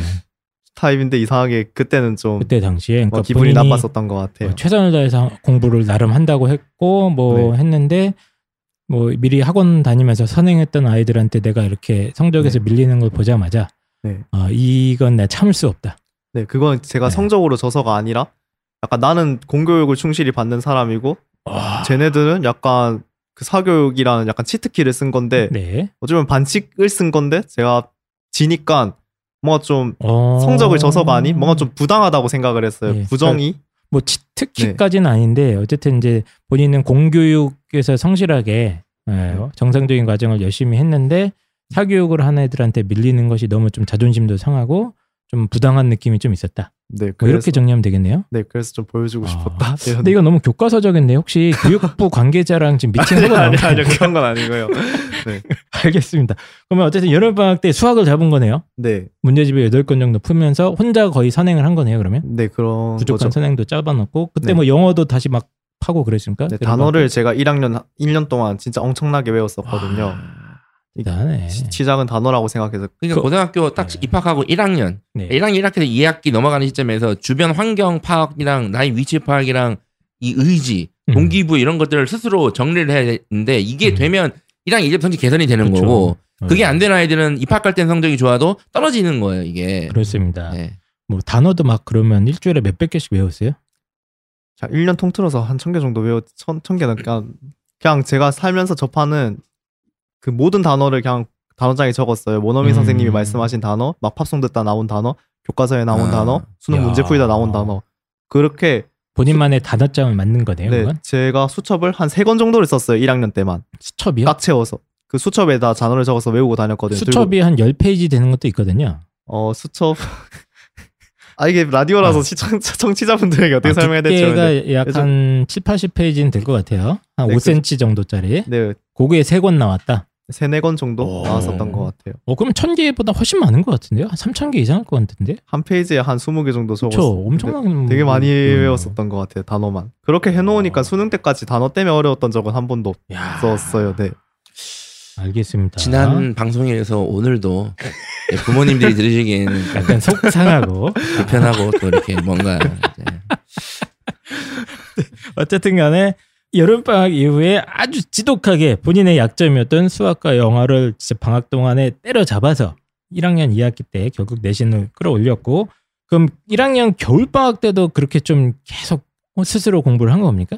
타입인데 이상하게 그때는 좀 그때 당시에 그러니까 뭐 기분이 나빴었던 것 같아요. 최선을 다해서 공부를 나름 한다고 했고 뭐 네. 했는데 뭐 미리 학원 다니면서 선행했던 아이들한테 내가 이렇게 성적에서 네. 밀리는 걸 보자마자 네. 어, 이건 내가 참을 수 없다. 네, 그건 제가 네. 성적으로 져서가 아니라 약간 나는 공교육을 충실히 받는 사람이고 와. 쟤네들은 약간 그 사교육이라는 약간 치트키를 쓴 건데 네. 어쩌면 반칙을 쓴 건데 제가 지니까 뭔가 좀 어... 성적을 져서가 아닌 뭔가 좀 부당하다고 생각을 했어요. 네. 부정이 뭐 치트키까지는 네. 아닌데 어쨌든 이제 본인은 공교육에서 성실하게 네. 정상적인 과정을 열심히 했는데 사교육을 하는 애들한테 밀리는 것이 너무 좀 자존심도 상하고 좀 부당한 느낌이 좀 있었다. 네, 그래서, 뭐 이렇게 정리하면 되겠네요. 네, 그래서 좀 보여주고 아, 싶었다. 이런. 근데 이거 너무 교과서적인데 혹시 교육부 관계자랑 지금 미친 아니, 거가 아니, 아니, 아니요, 그런 건 아니고요. 네, 알겠습니다. 그러면 어쨌든 여름 방학 때 수학을 잡은 거네요. 네, 문제집에 여덟 권 정도 풀면서 혼자 거의 선행을 한 거네요. 그러면 네, 그런 부족한 거죠. 선행도 짜봐놓고 그때 네. 뭐 영어도 다시 막 파고 그랬습니까? 네, 단어를 제가 일 학년 일 년 동안 진짜 엄청나게 외웠었거든요. 아... 나네. 시작은 단어라고 생각해서 그러니까 그, 고등학교 딱 네. 입학하고 일 학년 네. 일 학년 일 학기에서 이 학기 넘어가는 시점에서 주변 환경 파악이랑 나의 위치 파악이랑 이 의지 음. 동기부 이런 것들을 스스로 정리를 해야 되는데 이게 음. 되면 일 학년 이제 성적 개선이 되는 그렇죠. 거고 음. 그게 안 되는 아이들은 입학할 땐 성적이 좋아도 떨어지는 거예요. 이게 그렇습니다. 네. 뭐 단어도 막 그러면 일주일에 몇백 개씩 외웠어요? 자, 일 년 통틀어서 한 천 개 정도 외웠 천, 천 개는 그냥, 그냥 제가 살면서 접하는 그 모든 단어를 그냥 단어장에 적었어요. 모노미 음. 선생님이 말씀하신 단어, 막 팝송 듣다 나온 단어, 교과서에 나온 아. 단어, 수능 문제풀이다 나온 단어. 그렇게 본인만의 수... 단어장을 만든 거네요. 네, 그건? 제가 수첩을 한 세 권 정도를 썼어요. 일 학년 때만. 수첩이요? 딱 채워서. 그 수첩에다 단어를 적어서 외우고 다녔거든요. 수첩이 들고. 한 십 페이지 되는 것도 있거든요. 어, 수첩... 아, 이게 라디오라서 아. 시청, 청취자분들에게 어떻게 아, 설명해야 될지 두께가 약 한 칠, 팔십 페이지는 될 것 같아요. 한 네, 오 센티미터 그... 정도짜리. 네. 고기에 세 권 나왔다. 세네 권 정도 나왔었던 것 같아요. 어, 그러면 천 개보다 훨씬 많은 것 같은데요? 한 삼천 개 이상일 것 같은데? 한 페이지에 한 스무 개 정도 적었어요. 그렇죠. 엄청나게 되게 많이 음. 외웠었던 것 같아요. 단어만. 그렇게 해놓으니까 어. 수능 때까지 단어 때문에 어려웠던 적은 한 번도 야. 없었어요. 네. 알겠습니다. 지난 방송에서 오늘도 부모님들이 들으시기에는 약간 속상하고 불편하고 또 이렇게 뭔가 어쨌든 간에 여름방학 이후에 아주 지독하게 본인의 약점이었던 수학과 영어를 진짜 방학 동안에 때려잡아서 일 학년 이 학기 때 결국 내신을 끌어올렸고, 그럼 일 학년 겨울방학 때도 그렇게 좀 계속 스스로 공부를 한 겁니까?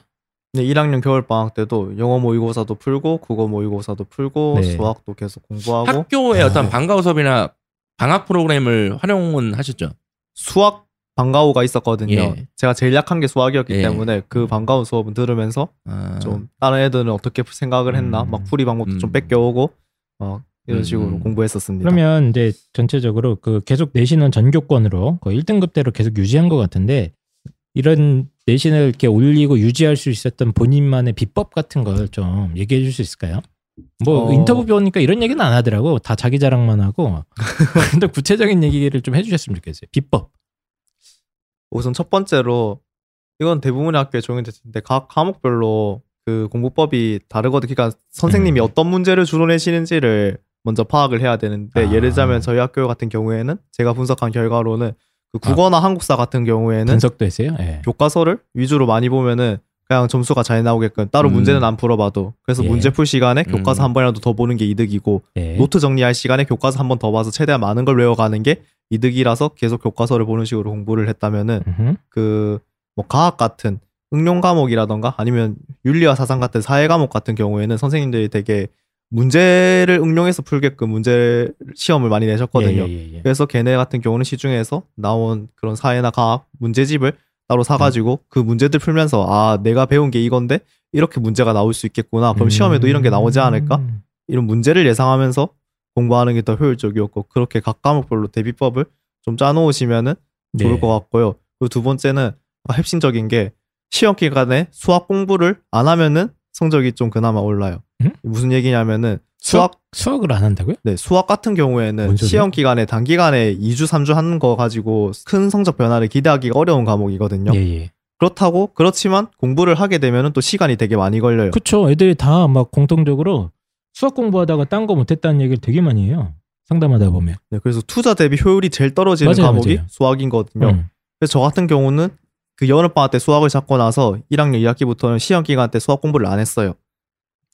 네, 일 학년 겨울방학 때도 영어 모의고사도 풀고 국어 모의고사도 풀고 네. 수학도 계속 공부하고. 학교에 아. 어떤 방과후 수업이나 방학 프로그램을 활용은 하셨죠? 수학 방과후가 있었거든요. 예. 제가 제일 약한 게 수학이었기 예. 때문에 그 방과후 수업은 들으면서 아. 좀 다른 애들은 어떻게 생각을 했나 음. 막 풀이 방법도 음. 좀 뺏겨오고 막 이런 식으로 음. 공부했었습니다. 그러면 이제 전체적으로 그 계속 내신은 전교권으로 거의 일 등급대로 계속 유지한 것 같은데, 이런 내신을 이렇게 올리고 유지할 수 있었던 본인만의 비법 같은 걸 좀 얘기해 줄 수 있을까요? 뭐 어... 인터뷰 보니까 이런 얘기는 안 하더라고. 다 자기 자랑만 하고. 근데 구체적인 얘기를 좀 해주셨으면 좋겠어요. 비법. 우선 첫 번째로 이건 대부분의 학교에 적용됐는데 각 과목별로 그 공부법이 다르거든요. 그러니까 선생님이 음. 어떤 문제를 주로 내시는지를 먼저 파악을 해야 되는데 아. 예를 들자면 저희 학교 같은 경우에는 제가 분석한 결과로는 그 국어나 아, 한국사 같은 경우에는 분석도 했어요? 예. 교과서를 위주로 많이 보면은 그냥 점수가 잘 나오게끔 따로 음. 문제는 안 풀어봐도, 그래서 예. 문제 풀 시간에 교과서 음. 한 번이라도 더 보는 게 이득이고 예. 노트 정리할 시간에 교과서 한 번 더 봐서 최대한 많은 걸 외워가는 게 이득이라서 계속 교과서를 보는 식으로 공부를 했다면은 그 뭐 과학 같은 응용 과목이라던가 아니면 윤리와 사상 같은 사회 과목 같은 경우에는 선생님들이 되게 문제를 응용해서 풀게끔 문제 시험을 많이 내셨거든요. 예, 예, 예. 그래서 걔네 같은 경우는 시중에서 나온 그런 사회나 과학 문제집을 따로 사가지고 음. 그 문제들 풀면서 아 내가 배운 게 이건데 이렇게 문제가 나올 수 있겠구나. 그럼 음. 시험에도 이런 게 나오지 않을까? 이런 문제를 예상하면서 공부하는 게 더 효율적이었고, 그렇게 각 과목별로 대비법을 좀 짜놓으시면은 좋을 네. 것 같고요. 그리고 두 번째는 핵심적인 게 시험 기간에 수학 공부를 안 하면은 성적이 좀 그나마 올라요. 음? 무슨 얘기냐면은 수학, 수학 수학을 안 한다고요? 네, 수학 같은 경우에는 시험 기간에 단기간에 이 주 삼 주 하는 거 가지고 큰 성적 변화를 기대하기가 어려운 과목이거든요. 예, 예. 그렇다고 그렇지만 공부를 하게 되면은 또 시간이 되게 많이 걸려요. 그렇죠. 애들이 다 막 공통적으로 수학 공부하다가 딴 거 못했다는 얘기를 되게 많이 해요. 상담하다 보면. 네, 그래서 투자 대비 효율이 제일 떨어지는 맞아요, 과목이 맞아요. 수학이거든요. 음. 그래서 저 같은 경우는 그 여름방학 때 수학을 잡고 나서 일 학년 이 학기부터는 시험 기간 때 수학 공부를 안 했어요.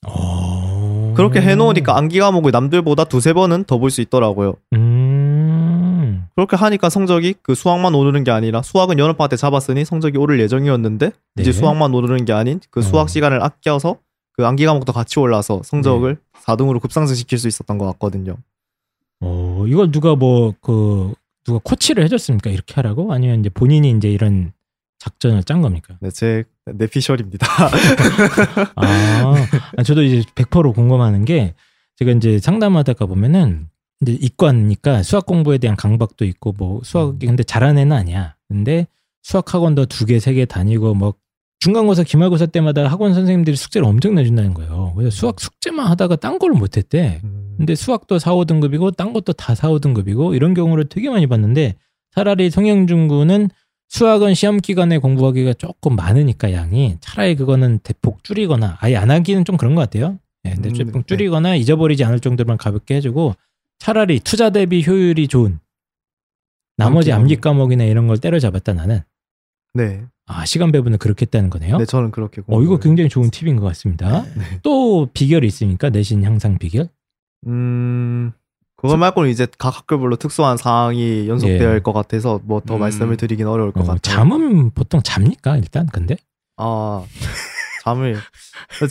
오... 그렇게 해놓으니까 암기 과목을 남들보다 두세 번은 더 볼 수 있더라고요. 음... 그렇게 하니까 성적이 그 수학만 오르는 게 아니라, 수학은 여름방학 때 잡았으니 성적이 오를 예정이었는데 네. 이제 수학만 오르는 게 아닌 그 수학 어. 시간을 아껴서 그 암기 과목도 같이 올라서 성적을 네. 사 등으로 급상승시킬 수 있었던 것 같거든요. 어, 이걸 누가 뭐 그 누가 코치를 해줬습니까? 이렇게 하라고? 아니면 이제 본인이 이제 이런 작전을 짠 겁니까? 네, 제 내피셜입니다. 아, 저도 이제 백 퍼센트로 공감하는 게, 제가 이제 상담하다가 보면은 이제 이과니까 수학 공부에 대한 강박도 있고 뭐 수학이 근데 잘한 애는 아니야. 근데 수학 학원도 두 개, 세 개 다니고 뭐 중간고사, 기말고사 때마다 학원 선생님들이 숙제를 엄청 내준다는 거예요. 그래서 수학 숙제만 하다가 딴 걸 못했대. 근데 수학도 사, 오 등급이고 딴 것도 다 사, 오 등급이고 이런 경우를 되게 많이 봤는데, 차라리 송영준 군은 수학은 시험 기간에 공부하기가 조금 많으니까 양이 차라리 그거는 대폭 줄이거나 아예 안 하기는 좀 그런 것 같아요. 네, 근데 대폭 줄이거나 잊어버리지 않을 정도만 가볍게 해주고, 차라리 투자 대비 효율이 좋은 나머지 암기 과목이나 이런 걸 때려잡았다 나는. 네. 아, 시간 배분을 그렇게 했다는 거네요. 네, 저는 그렇게. 어, 이거 굉장히 좋은 팁인 것 같습니다. 네. 또 비결이 있습니까? 내신 향상 비결? 음. 그거 말고는 이제 각 학교별로 특수한 사항이 연속되어 예. 있을 것 같아서 뭐 더 음. 말씀을 드리긴 어려울 것 어, 같아요. 잠은 보통 잡니까 일단 근데? 아 잠을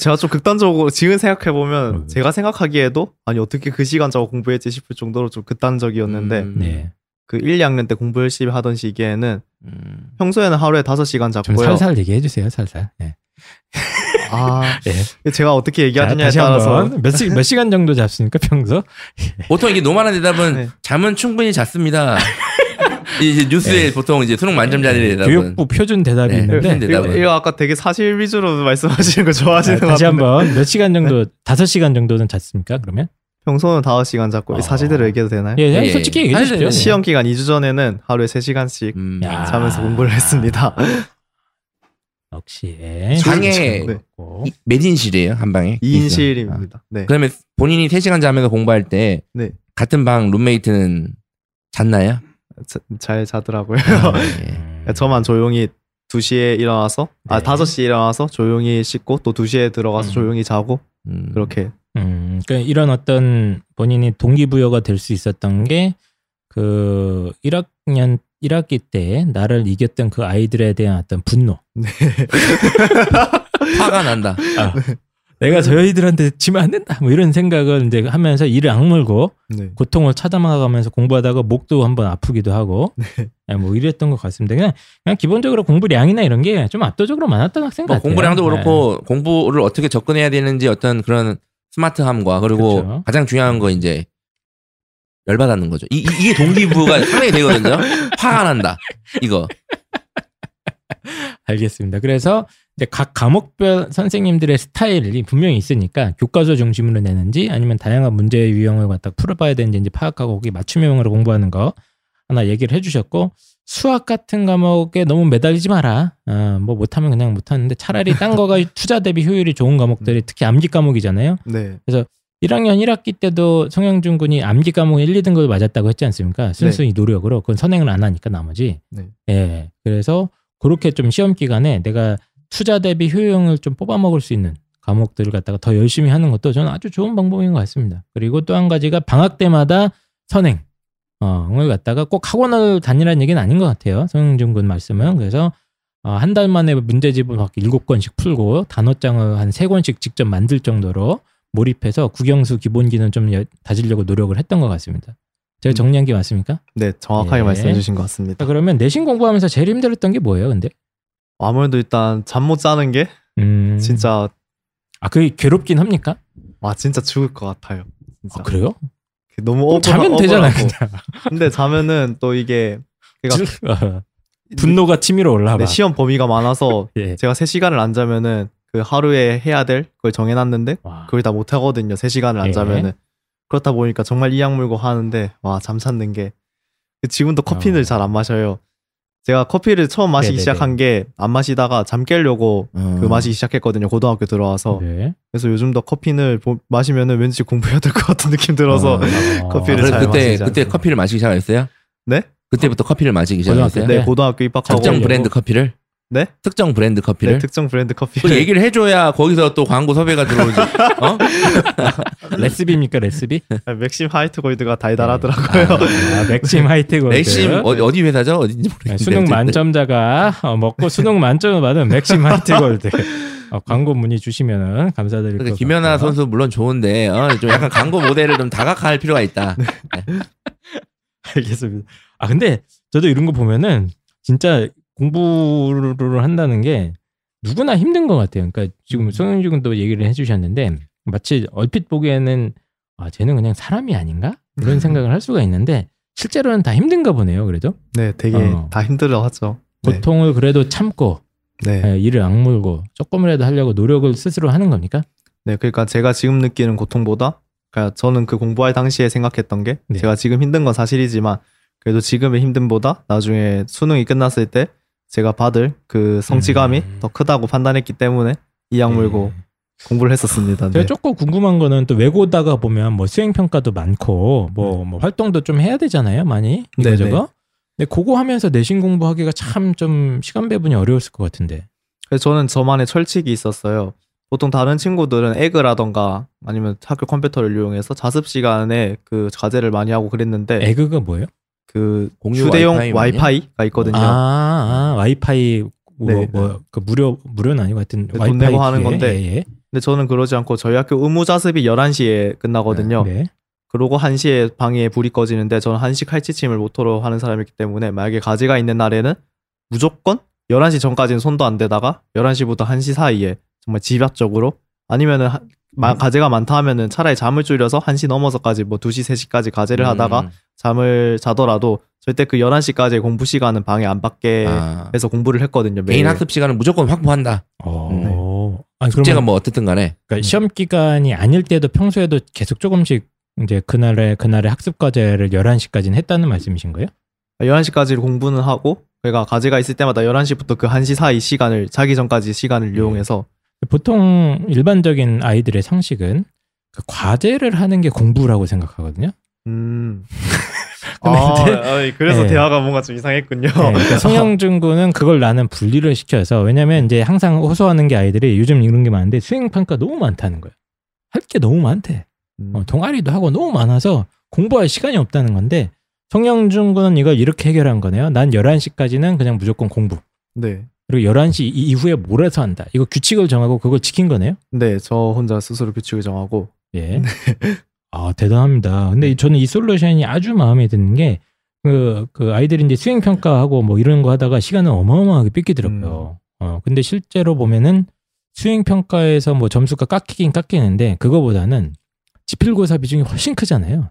제가 좀 극단적으로 지금 생각해보면 음. 제가 생각하기에도 아니 어떻게 그 시간 자고 공부했지 싶을 정도로 좀 극단적이었는데 음. 네. 그 일, 이 학년 때 공부 열심히 하던 시기에는 음. 평소에는 하루에 다섯 시간 잡고요. 좀 살살 얘기해주세요. 살살. 네. 아, 네. 제가 어떻게 얘기하느냐에 따라서 몇, 시, 몇 시간 정도 잡습니까 평소? 보통 이게 노멀한 대답은 네. 잠은 충분히 잤습니다. 이제 뉴스에 네. 보통 이제 수능 만점 자리에 대답은 교육부 표준 대답이 네. 있는데 이거, 이거 아까 되게 사실 위주로 말씀하시는 거 좋아하시는 것 같아요. 다시 한번 몇 시간 정도 네. 다섯 시간 정도는 잤습니까 그러면? 평소는 다섯 시간 잡고 어... 사실대로 얘기해도 되나요? 예, 예, 예. 솔직히 얘기해 주시죠. 시험 기간 이 주 전에는 하루에 세 시간씩 음... 자면서 공부를 했습니다. 역시 장애 몇 인실이에요? 한 방에? 이 인실입니다. 아. 네. 그러면 본인이 세 시간 자면서 공부할 때 네. 같은 방 룸메이트는 잤나요? 자, 잘 자더라고요. 아, 네. 저만 조용히 두 시에 일어나서 네. 아 다섯 시에 일어나서 조용히 씻고 또 두 시에 들어가서 음. 조용히 자고 음. 그렇게 음, 그러니까 이런 어떤 본인이 동기부여가 될 수 있었던 게 그 일 학년 일 학기 때 나를 이겼던 그 아이들에 대한 어떤 분노. 네. 화가 난다. 아, 네. 내가 저희들한테 지면 안 된다. 뭐 이런 생각을 이제 하면서 이를 악물고 네. 고통을 찾아가면서 공부하다가 목도 한번 아프기도 하고 네. 뭐 이랬던 것 같습니다. 그냥, 그냥 기본적으로 공부량이나 이런 게 좀 압도적으로 많았던 학생 뭐 같아요. 공부량도 그렇고 네. 공부를 어떻게 접근해야 되는지 어떤 그런 스마트함과 그리고 그렇죠. 가장 중요한 거 이제 열받았는 거죠. 이, 이게 동기부여가 상당히 되거든요. 화가 난다. 이거. 알겠습니다. 그래서 이제 각 과목별 선생님들의 스타일이 분명히 있으니까 교과서 중심으로 내는지 아니면 다양한 문제의 유형을 갖다 풀어봐야 되는지 이제 파악하고 거기 맞춤형으로 공부하는 거 하나 얘기를 해주셨고 수학 같은 과목에 너무 매달리지 마라. 어, 뭐 못하면 그냥 못하는데 차라리 딴 거가 투자 대비 효율이 좋은 과목들이 특히 암기 과목이잖아요. 네. 그래서 일 학년 일 학기 때도 송영준 군이 암기 과목 일, 이 등급을 맞았다고 했지 않습니까? 순수히 네. 노력으로. 그건 선행을 안 하니까 나머지. 네. 예. 그래서 그렇게 좀 시험 기간에 내가 투자 대비 효용을 좀 뽑아 먹을 수 있는 과목들을 갖다가 더 열심히 하는 것도 저는 아주 좋은 방법인 것 같습니다. 그리고 또 한 가지가 방학 때마다 선행. 어, 을 갖다가 꼭 학원을 다니라는 얘기는 아닌 것 같아요. 송영준 군 말씀은. 그래서 어, 한 달 만에 문제집을 막 일곱 권씩 풀고 단어장을 한 세 권씩 직접 만들 정도로 몰입해서 국영수 기본기는 좀 여, 다지려고 노력을 했던 것 같습니다. 제가 정리한 게 맞습니까? 네, 정확하게 예. 말씀해 주신 것 같습니다. 그러면 내신 공부하면서 제일 힘들었던 게 뭐예요, 근데? 아무래도 일단 잠 못 자는 게 음... 진짜 아, 그게 괴롭긴 합니까? 아, 진짜 죽을 것 같아요. 진짜. 아, 그래요? 너무 억울하, 자면 되잖아요. 근데 자면은 또 이게 그러니까 분노가 치밀어 올라와. 네, 시험 범위가 많아서 예. 제가 세 시간을 안 자면은 그 하루에 해야 될 그걸 정해놨는데 와. 그걸 다 못하거든요. 세 시간을 안 자면은. 예. 그렇다 보니까 정말 이 악물고 하는데 와, 잠 찾는 게 지금도 커피를 어. 잘 안 마셔요. 제가 커피를 처음 마시기 네네네. 시작한 게 안 마시다가 잠 깨려고 음. 그 마시기 시작했거든요. 고등학교 들어와서. 네. 그래서 요즘도 커피를 마시면은 왠지 공부해야 될 것 같은 느낌 들어서 어, 어. 커피를 잘 그때, 마시지 그때 않아요. 커피를 마시기 시작했어요? 네? 그때부터 커피를 마시기 시작했어요? 네, 고등학교 입학하고. 특정 브랜드 커피를? 네? 특정 브랜드 커피를? 네, 특정 브랜드 커피를. 얘기를 해줘야 거기서 또 광고 섭외가 들어오지. 어? 레시피입니까, 레시피? 아, 맥심 하이트 골드가 달달하더라고요. 아, 아, 맥심 하이트 골드. 맥심 어디, 어디 회사죠? 어딘지 모르겠는데. 네, 수능 만점자가 어, 먹고 수능 만점을 받은 맥심 하이트 골드. 어, 광고 문의 주시면 감사드릴 것 김연아 같아요. 선수 물론 좋은데 어, 좀 약간 광고 모델을 좀 다각화할 필요가 있다. 네. 알겠습니다. 아, 근데 저도 이런 거 보면은 진짜 공부를 한다는 게 누구나 힘든 것 같아요. 그러니까 지금 송영준 군도 얘기를 해주셨는데 마치 얼핏 보기에는 아, 쟤는 그냥 사람이 아닌가? 이런 생각을 할 수가 있는데 실제로는 다 힘든가 보네요. 그래도. 네, 되게 어, 다 힘들어하죠. 고통을 네. 그래도 참고 네. 일을 악물고 조금이라도 하려고 노력을 스스로 하는 겁니까? 네, 그러니까 제가 지금 느끼는 고통보다 그러니까 저는 그 공부할 당시에 생각했던 게 네. 제가 지금 힘든 건 사실이지만 그래도 지금의 힘듦보다 나중에 수능이 끝났을 때 제가 받을 그 성취감이 음. 더 크다고 판단했기 때문에 이 악물고 음. 공부를 했었습니다. 제가 네. 조금 궁금한 거는 또 외고다가 보면 뭐 수행평가도 많고 뭐, 음. 뭐 활동도 좀 해야 되잖아요. 많이 이거저거. 근데 그거 하면서 내신 공부하기가 참 좀 시간 배분이 어려웠을 것 같은데. 그래서 저는 저만의 철칙이 있었어요. 보통 다른 친구들은 에그라던가 아니면 학교 컴퓨터를 이용해서 자습 시간에 그 과제를 많이 하고 그랬는데. 에그가 뭐예요? 그 휴대용 와이파이가 있거든요. 아, 아 와이파이 뭐, 네. 뭐 그 무료 무료는 아니고 하여튼 와이파이 돈 내고 하는 건데. 예, 예. 근데 저는 그러지 않고 저희 학교 의무 자습이 열한 시에 끝나거든요. 네. 그러고 한 시에 방에 불이 꺼지는데 저는 한시 칼치침을 모토로 하는 사람이기 때문에 만약에 과제가 있는 날에는 무조건 열한 시 전까지는 손도 안 대다가 열한 시부터 한 시 사이에 정말 집약적으로 아니면은 과제가 많다 하면은 차라리 잠을 줄여서 한 시 넘어서까지 뭐 두 시, 세 시까지 과제를 음. 하다가 잠을 자더라도 절대 그 열한 시까지의 공부 시간은 방에 안 밖에 아. 해서 공부를 했거든요. 매일. 개인 학습 시간은 무조건 확보한다. 어. 네. 숙제가 뭐 어쨌든 간에. 그러니까 시험 기간이 아닐 때도 평소에도 계속 조금씩 이제 그날의 그날의 학습 과제를 열한 시까지는 했다는 말씀이신 거예요? 열한 시까지 공부는 하고 그러니까 과제가 있을 때마다 열한 시부터 그 한 시 사이 시간을 자기 전까지 시간을 네. 이용해서 보통 일반적인 아이들의 상식은 그 과제를 하는 게 공부라고 생각하거든요. 음. 아, 이제, 그래서 네. 대화가 뭔가 좀 이상했군요. 네, 그러니까 송영준 군은 그걸 나는 분리를 시켜서 왜냐면 이제 항상 호소하는 게 아이들이 요즘 이런 게 많은데 수행평가 너무 많다는 거예요. 할 게 너무 많대. 음. 어, 동아리도 하고 너무 많아서 공부할 시간이 없다는 건데 송영준 군은 이걸 이렇게 해결한 거네요. 난 열한 시까지는 그냥 무조건 공부. 네. 그리고 열한 시 이후에 몰아서 한다. 이거 규칙을 정하고 그걸 지킨 거네요? 네. 저 혼자 스스로 규칙을 정하고. 예. 네. 아, 대단합니다. 근데 저는 이 솔루션이 아주 마음에 드는 게 그, 그 아이들이 이제 수행평가하고 뭐 이런 거 하다가 시간을 어마어마하게 뺏기더라고요. 음. 어, 근데 실제로 보면은 수행평가에서 뭐 점수가 깎이긴 깎이는데 그거보다는 지필고사 비중이 훨씬 크잖아요.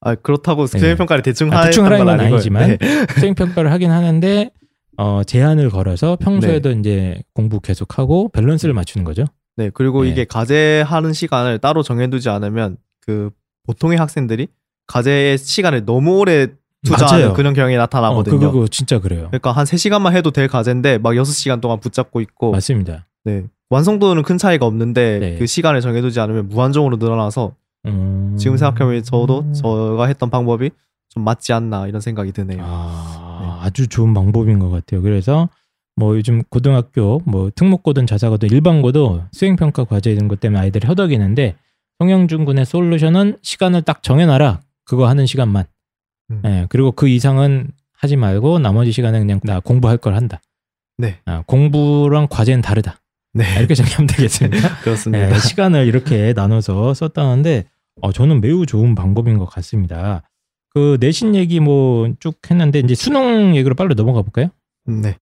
아, 그렇다고 수행평가를 네. 대충, 아, 대충 하는 건 아니지만 네. 수행평가를 하긴 하는데 어, 제한을 걸어서 평소에도 네. 이제 공부 계속하고 밸런스를 맞추는 거죠. 네, 그리고 네. 이게 과제하는 시간을 따로 정해두지 않으면 그 보통의 학생들이 과제의 시간을 너무 오래 투자하는 맞아요. 그런 경향이 나타나거든요. 어, 그거, 그거 진짜 그래요. 그러니까 한 세 시간만 해도 될 과제인데 막 여섯 시간 동안 붙잡고 있고. 맞습니다. 네, 완성도는 큰 차이가 없는데 네. 그 시간을 정해두지 않으면 무한정으로 늘어나서 음... 지금 생각해보면 저도 제가 했던 방법이 좀 맞지 않나 이런 생각이 드네요. 아, 네. 아주 좋은 방법인 것 같아요. 그래서 뭐 요즘 고등학교 뭐 특목고든 자사고든 일반고도 수행평가 과제 이런 것 때문에 아이들이 허덕이는데 송영준 군의 솔루션은 시간을 딱 정해놔라. 그거 하는 시간만. 음. 예, 그리고 그 이상은 하지 말고 나머지 시간은 그냥 나 공부할 걸 한다. 네. 아, 공부랑 과제는 다르다. 네. 아, 이렇게 정리하면 되겠습니다. 그렇습니다. 예, 시간을 이렇게 나눠서 썼다는데 어, 저는 매우 좋은 방법인 것 같습니다. 그 내신 얘기 뭐 쭉 했는데 이제 수능 얘기로 빨리 넘어가 볼까요? 네.